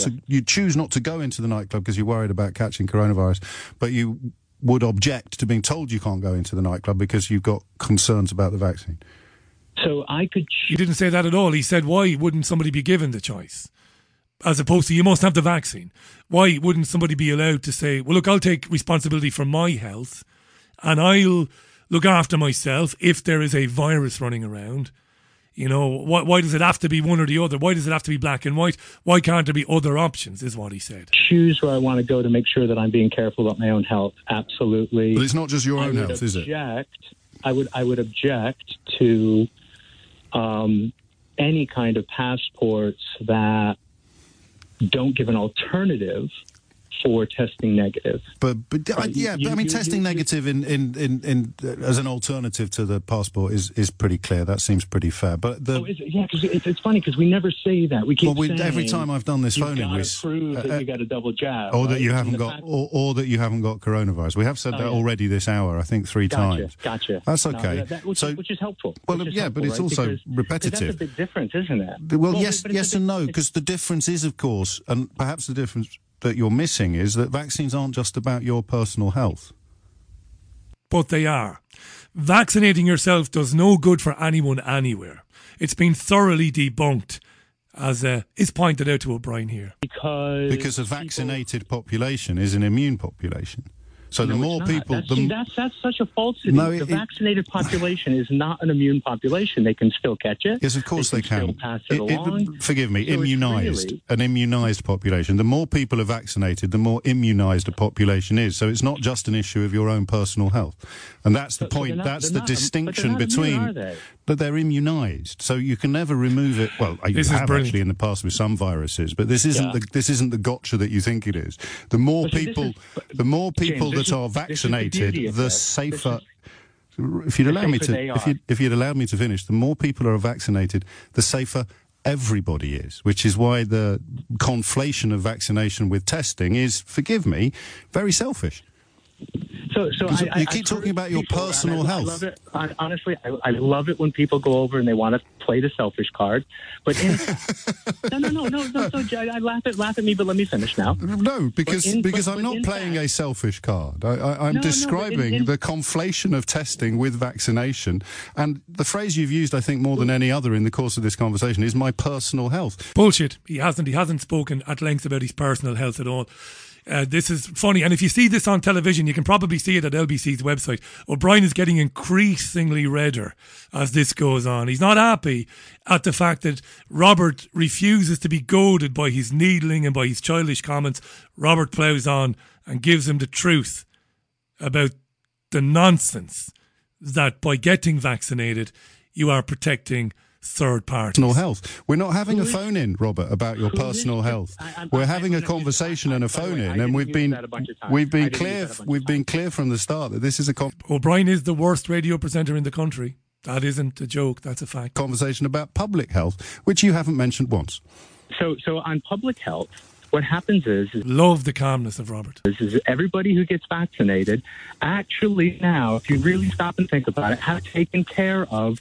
to go into the nightclub because you're worried about catching coronavirus, but you would object to being told you can't go into the nightclub because you've got concerns about the vaccine. So I could... He didn't say that at all. He said, why wouldn't somebody be given the choice? As opposed to, you must have the vaccine. Why wouldn't somebody be allowed to say, well, look, I'll take responsibility for my health and I'll look after myself if there is a virus running around. You know, why does it have to be one or the other? Why does it have to be black and white? Why can't there be other options, is what he said. Choose where I want to go to make sure that I'm being careful about my own health. Absolutely. But it's not just your own health, is it? I would object to... any kind of passports that don't give an alternative for testing negative. But testing negative as an alternative to the passport is pretty clear. That seems pretty fair. But because it's funny because we never say that. We keep saying, every time I've done this phone-in, we prove that you got a double jab, or that you haven't got, or that you haven't got coronavirus. We have said that already this hour. I think three times. Gotcha. That's okay. Which is helpful. Well, but it's also repetitive. That's a big difference, isn't it? Well, yes, and no, because the difference is, of course, and perhaps the difference that you're missing is that vaccines aren't just about your personal health. But they are. Vaccinating yourself does no good for anyone anywhere. It's been thoroughly debunked, as is pointed out to O'Brien here. Because a vaccinated population is an immune population. So the more people... That's such a falsity. The vaccinated population is not an immune population. They can still catch it. Yes, of course they can. Still pass it along. Forgive me, an immunised population. The more people are vaccinated, the more immunised a population is. So it's not just an issue of your own personal health. And that's the point. But they're immunised. So you can never remove it. Well, you have actually in the past with some viruses, but this isn't the gotcha that you think it is. The more people that are vaccinated, the safer... If you'd allow me to, if you'd allowed me to finish, the more people are vaccinated, the safer everybody is, which is why the conflation of vaccination with testing is, forgive me, very selfish. So you keep talking about your personal health. I love it. Honestly, I love it when people go over and they want to play the selfish card. But So I laugh at me, but let me finish now. No, because I'm not playing a selfish card. I'm describing the conflation of testing with vaccination, and the phrase you've used, I think, more than any other in the course of this conversation is my personal health. Bullshit. He hasn't spoken at length about his personal health at all. This is funny, and if you see this on television, you can probably see it at LBC's website. O'Brien is getting increasingly redder as this goes on. He's not happy at the fact that Robert refuses to be goaded by his needling and by his childish comments. Robert ploughs on and gives him the truth about the nonsense that by getting vaccinated, you are protecting third parties. Personal health. We're not having a phone-in, Robert, about your personal health. We're having a conversation and a phone-in, and we've been clear from the start that this is a... O'Brien is the worst radio presenter in the country. That isn't a joke, that's a fact. Conversation about public health, which you haven't mentioned once. So on public health, what happens is... Love the calmness of Robert. This is everybody who gets vaccinated actually now, if you really stop and think about it, have taken care of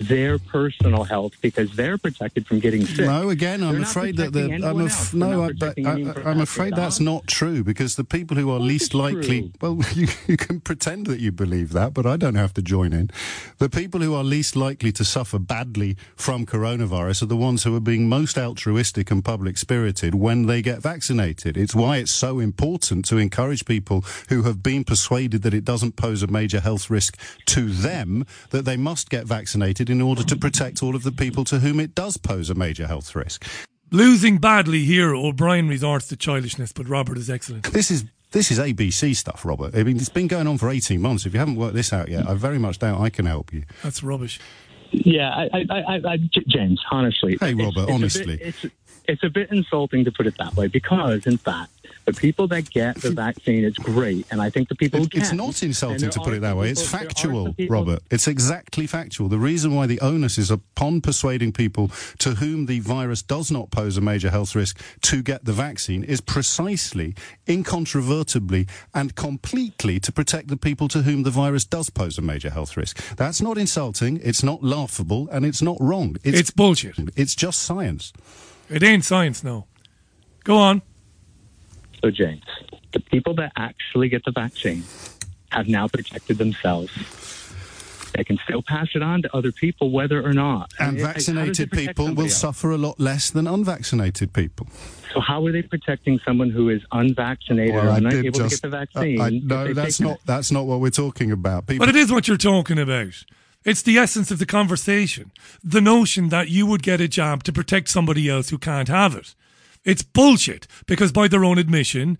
their personal health because they're protected from getting sick. No, again, I'm afraid that I'm afraid that's not true because the people who are least likely. Well, you can pretend that you believe that, but I don't have to join in. The people who are least likely to suffer badly from coronavirus are the ones who are being most altruistic and public-spirited when they get vaccinated. It's why it's so important to encourage people who have been persuaded that it doesn't pose a major health risk to them that they must get vaccinated in order to protect all of the people to whom it does pose a major health risk. Losing badly here, O'Brien resorts to childishness, but Robert is excellent. This is ABC stuff, Robert. I mean, it's been going on for 18 months. If you haven't worked this out yet, I very much doubt I can help you. That's rubbish. Yeah, James, honestly. Hey, Robert, honestly. It's a bit insulting to put it that way because, in fact, the people that get the vaccine, it's great. And I think the people who get... It's not insulting to put it that way. It's factual, Robert. It's exactly factual. The reason why the onus is upon persuading people to whom the virus does not pose a major health risk to get the vaccine is precisely, incontrovertibly and completely to protect the people to whom the virus does pose a major health risk. That's not insulting, it's not laughable, and it's not wrong. It's bullshit. It's just science. It ain't science, no. Go on. So, James, the people that actually get the vaccine have now protected themselves. They can still pass it on to other people, whether or not. And vaccinated people will suffer a lot less than unvaccinated people. So how are they protecting someone who is unvaccinated or unable to get the vaccine? No, that's not what we're talking about. People. But it is what you're talking about. It's the essence of the conversation. The notion that you would get a jab to protect somebody else who can't have it. It's bullshit, because by their own admission,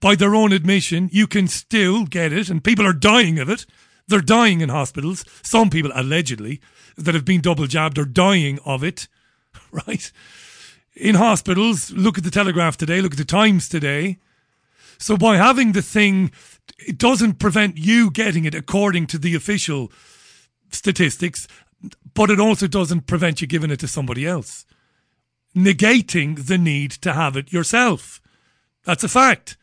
you can still get it, and people are dying of it. They're dying in hospitals. Some people, allegedly, that have been double jabbed are dying of it, right? In hospitals, look at the Telegraph today, look at the Times today. So by having the thing, it doesn't prevent you getting it according to the official statistics, but it also doesn't prevent you giving it to somebody else, negating the need to have it yourself. That's a fact.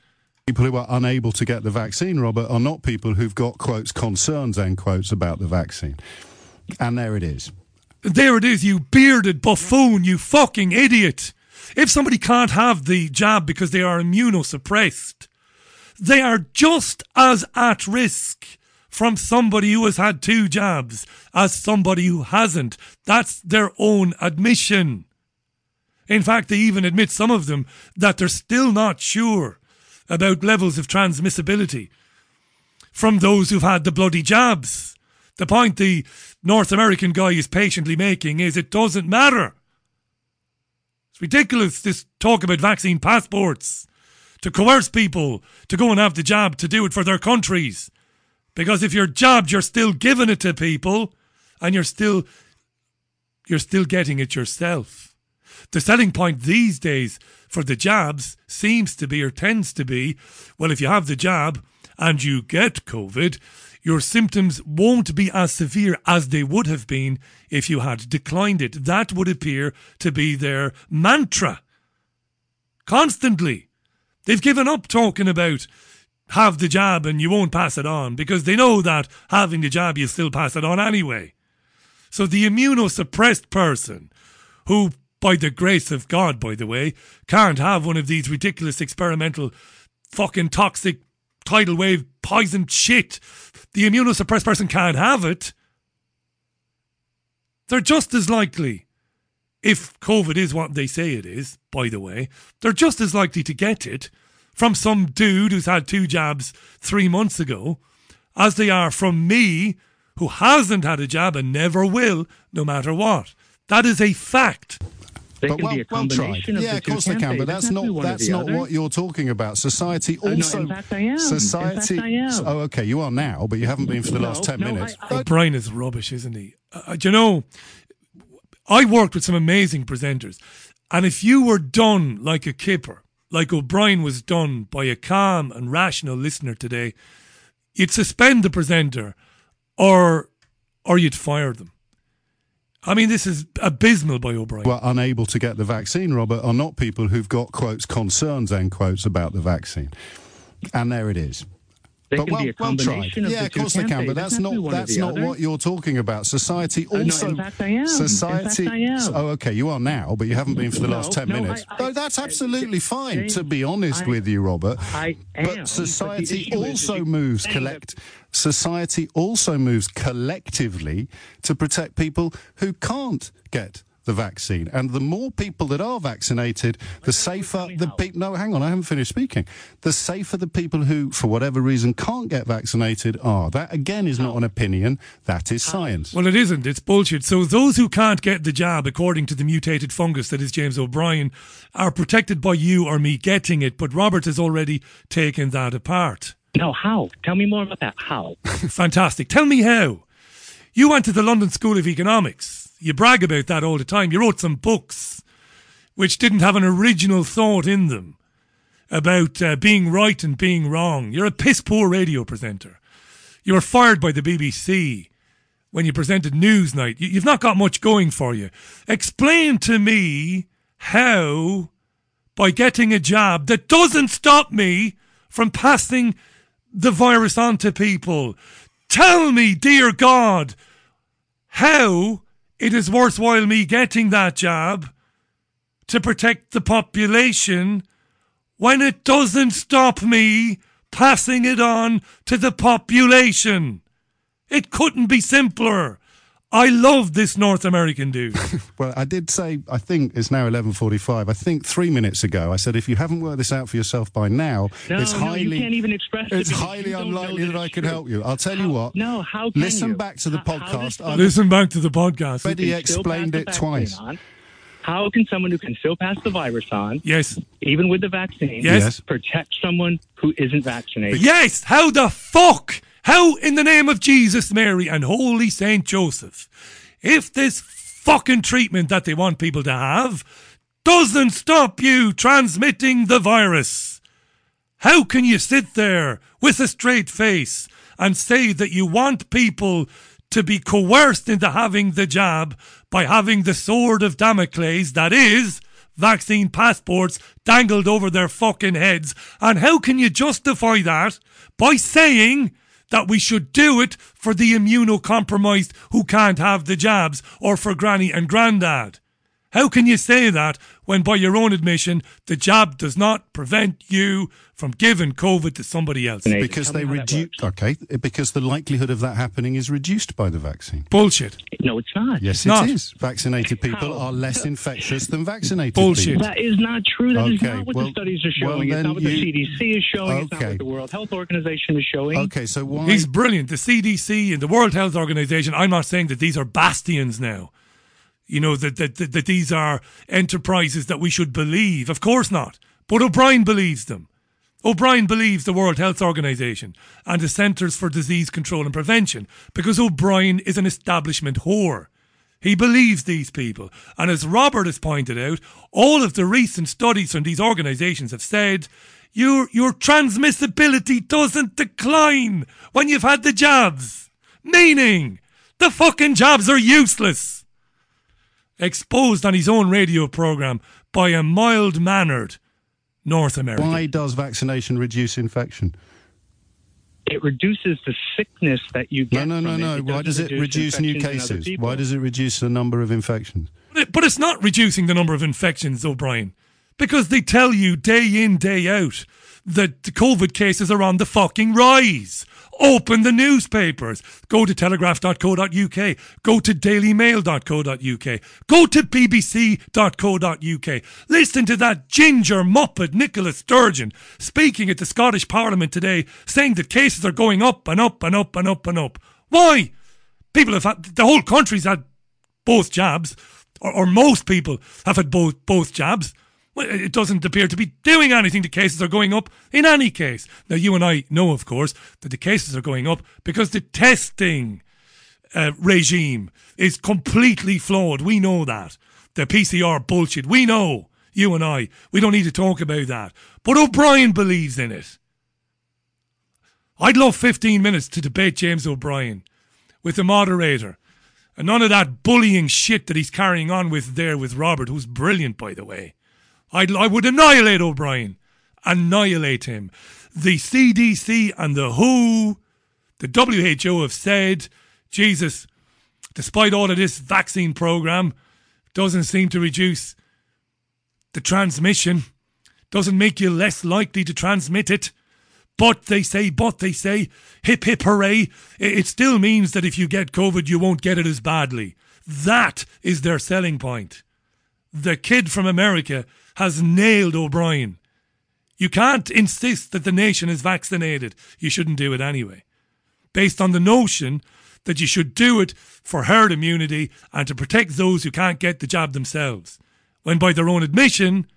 People who are unable to get the vaccine, Robert, are not people who've got, quotes, concerns, end quotes, about the vaccine. And there it is. There it is, you bearded buffoon, you fucking idiot. If somebody can't have the jab because they are immunosuppressed, they are just as at risk from somebody who has had two jabs as somebody who hasn't. That's their own admission. In fact, they even admit, some of them, that they're still not sure about levels of transmissibility from those who've had the bloody jabs. The point the North American guy is patiently making is it doesn't matter. It's ridiculous, this talk about vaccine passports, to coerce people to go and have the jab to do it for their countries. Because if you're jabbed, you're still giving it to people and you're still getting it yourself. The selling point these days for the jabs seems to be, or tends to be, well, if you have the jab and you get COVID, your symptoms won't be as severe as they would have been if you had declined it. That would appear to be their mantra. Constantly. They've given up talking about have the jab and you won't pass it on, because they know that having the jab you still pass it on anyway. So the immunosuppressed person, who, by the grace of God, by the way, can't have one of these ridiculous experimental fucking toxic tidal wave poison shit. The immunosuppressed person can't have it. They're just as likely, if COVID is what they say it is, by the way, they're just as likely to get it from some dude who's had 2 jabs 3 months ago as they are from me, who hasn't had a jab and never will, no matter what. That is a fact. Well tried. Yeah, of course they can, but that's not what you're talking about. Society also... No, in fact I am. Society, oh, OK, you are now, but you haven't been for the last 10 minutes. Your brain is rubbish, isn't he? Do you know, I worked with some amazing presenters, and if you were done like a kipper, like O'Brien was done by a calm and rational listener today, you'd suspend the presenter or you'd fire them. I mean, this is abysmal by O'Brien. Well, unable to get the vaccine, Robert, are not people who've got, quotes, concerns, end quotes, about the vaccine. And there it is. But that's not what you're talking about. Society also... No, in fact I am. Society, in fact I am. Oh, OK, you are now, but you haven't been for the last 10 minutes. That's absolutely fine, to be honest with you, Robert. I am. But society also moves Society also moves collectively to protect people who can't get the vaccine. And the more people that are vaccinated, the safer the people... No, hang on, I haven't finished speaking. The safer the people who, for whatever reason, can't get vaccinated are. That, again, is not an opinion. That is science. Well, it isn't. It's bullshit. So those who can't get the jab, according to the mutated fungus that is James O'Brien, are protected by you or me getting it. But Robert has already taken that apart. No, how? Tell me more about that. How? Fantastic. Tell me how. You went to the London School of Economics. You brag about that all the time. You wrote some books which didn't have an original thought in them about being right and being wrong. You're a piss-poor radio presenter. You were fired by the BBC when you presented Newsnight. You've not got much going for you. Explain to me how, by getting a jab that doesn't stop me from passing the virus on to people, tell me, dear God, how... it is worthwhile me getting that jab to protect the population when it doesn't stop me passing it on to the population. It couldn't be simpler. I love this North American dude. Well, I did say, I think it's now 11:45. I think 3 minutes ago, I said, if you haven't worked this out for yourself by now, it's highly unlikely that I could help you. I'll tell you what. No, how can listen you? Back to the podcast. Listen back to the podcast. Betty explained it twice. How can someone who can still pass the virus on, yes, even with the vaccine, yes, protect someone who isn't vaccinated? Yes, how the fuck? How in the name of Jesus, Mary and Holy Saint Joseph, if this fucking treatment that they want people to have doesn't stop you transmitting the virus, how can you sit there with a straight face and say that you want people to be coerced into having the jab by having the sword of Damocles, that is, vaccine passports, dangled over their fucking heads? And how can you justify that by saying that we should do it for the immunocompromised who can't have the jabs, or for granny and grandad? How can you say that when, by your own admission, the jab does not prevent you from giving COVID to somebody else? Because they reduce... Okay, because the likelihood of that happening is reduced by the vaccine. Bullshit. No, it's not. Yes, it is. Vaccinated people are less infectious than vaccinated people. Bullshit. That is not true. That is not what the studies are showing. It's not what the CDC is showing. It's not what the World Health Organization is showing. Okay, so why... He's brilliant. The CDC and the World Health Organization, I'm not saying that these are bastions now. You know, that these are enterprises that we should believe. Of course not. But O'Brien believes them. O'Brien believes the World Health Organization and the Centers for Disease Control and Prevention, because O'Brien is an establishment whore. He believes these people. And as Robert has pointed out, all of the recent studies from these organizations have said your transmissibility doesn't decline when you've had the jabs. Meaning, the fucking jabs are useless. Exposed on his own radio programme by a mild-mannered North American. Why does vaccination reduce infection? It reduces the sickness that you get. No. Why does it reduce new cases? Why does it reduce the number of infections? But it's not reducing the number of infections, O'Brien, because they tell you day in, day out that the COVID cases are on the fucking rise. Open the newspapers. Go to telegraph.co.uk. Go to dailymail.co.uk. Go to bbc.co.uk. Listen to that ginger muppet Nicola Sturgeon speaking at the Scottish Parliament today, saying that cases are going up and up and up and up and up. Why? People have had, the whole country's had both jabs, or most people have had both jabs. Well, it doesn't appear to be doing anything. The cases are going up in any case. Now, you and I know, of course, that the cases are going up because the testing regime is completely flawed. We know that. The PCR bullshit. We know, you and I. We don't need to talk about that. But O'Brien believes in it. I'd love 15 minutes to debate James O'Brien with the moderator. And none of that bullying shit that he's carrying on with there with Robert, who's brilliant, by the way. I would annihilate O'Brien. Annihilate him. The CDC and the WHO, the WHO have said, Jesus, despite all of this vaccine programme, doesn't seem to reduce the transmission, doesn't make you less likely to transmit it. But they say, hip, hip, hooray, it still means that if you get COVID, you won't get it as badly. That is their selling point. The kid from America has nailed O'Brien. You can't insist that the nation is vaccinated. You shouldn't do it anyway. Based on the notion that you should do it for herd immunity and to protect those who can't get the jab themselves. When by their own admission,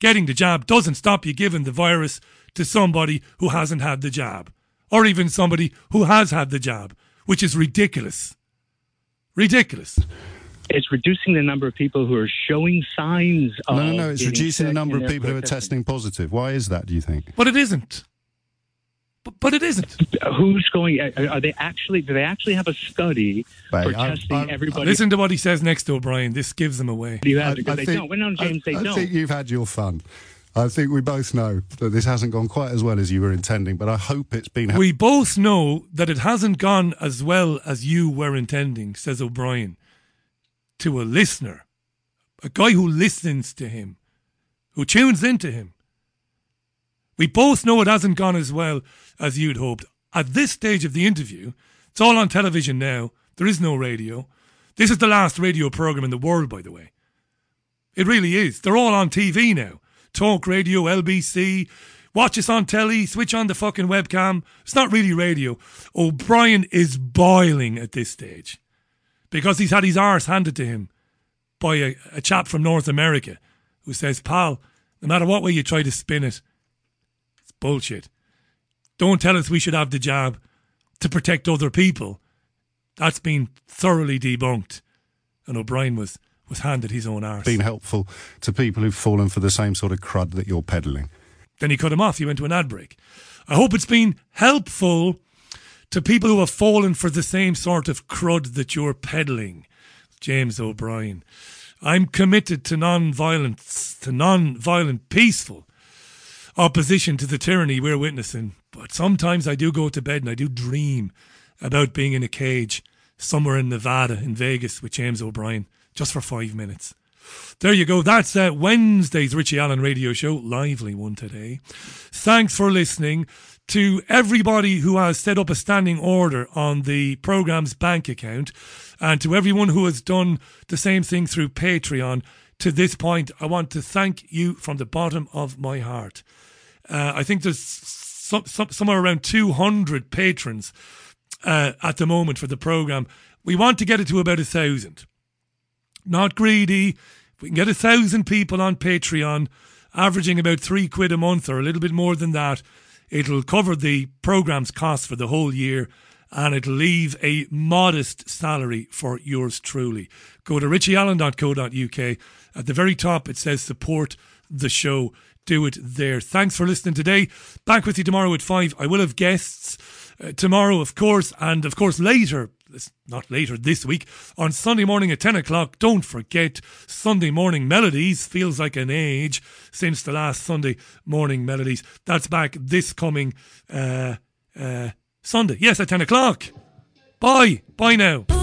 getting the jab doesn't stop you giving the virus to somebody who hasn't had the jab. Or even somebody who has had the jab. Which is ridiculous. Ridiculous. It's reducing the number of people who are showing signs of... No, it's reducing the number of people who are testing positive. Why is that, do you think? But it isn't. But it isn't. Who's going... Are they actually... Do they actually have a study for testing everybody? Listen to what he says next to O'Brien. This gives them away. I think you've had your fun. I think we both know that this hasn't gone quite as well as you were intending, but I hope it's been... We both know that it hasn't gone as well as you were intending, says O'Brien. To a listener, a guy who listens to him, who tunes into him. We both know it hasn't gone as well as you'd hoped. At this stage of the interview, it's all on television now. There is no radio. This is the last radio programme in the world, by the way. It really is. They're all on TV now. Talk radio, LBC, watch us on telly, switch on the fucking webcam. It's not really radio. O'Brien is boiling at this stage. Because he's had his arse handed to him by a chap from North America who says, pal, no matter what way you try to spin it, it's bullshit. Don't tell us we should have the jab to protect other people. That's been thoroughly debunked. And O'Brien was handed his own arse. Been helpful to people who've fallen for the same sort of crud that you're peddling. Then he cut him off. He went to an ad break. I hope it's been helpful to people who have fallen for the same sort of crud that you're peddling, James O'Brien. I'm committed to non-violence, to non-violent, peaceful opposition to the tyranny we're witnessing. But sometimes I do go to bed and I do dream about being in a cage somewhere in Nevada, in Vegas, with James O'Brien, just for 5 minutes. There you go. That's Wednesday's Richie Allen radio show. Lively one today. Thanks for listening. To everybody who has set up a standing order on the programme's bank account, and to everyone who has done the same thing through Patreon to this point, I want to thank you from the bottom of my heart. I think there's somewhere around 200 patrons at the moment for the programme. We want to get it to about 1,000. Not greedy. If we can get 1,000 people on Patreon, averaging about £3 a month or a little bit more than that, it'll cover the programme's cost for the whole year, and it'll leave a modest salary for yours truly. Go to richieallen.co.uk. At the very top, it says support the show. do it there. Thanks for listening today. Back with you tomorrow at 5. I will have guests tomorrow, of course, and of course later. It's not later this week, on Sunday morning at 10 o'clock. Don't forget Sunday Morning Melodies. Feels like an age since the last Sunday Morning Melodies. That's back this coming Sunday. Yes, at 10 o'clock. Bye. Bye now.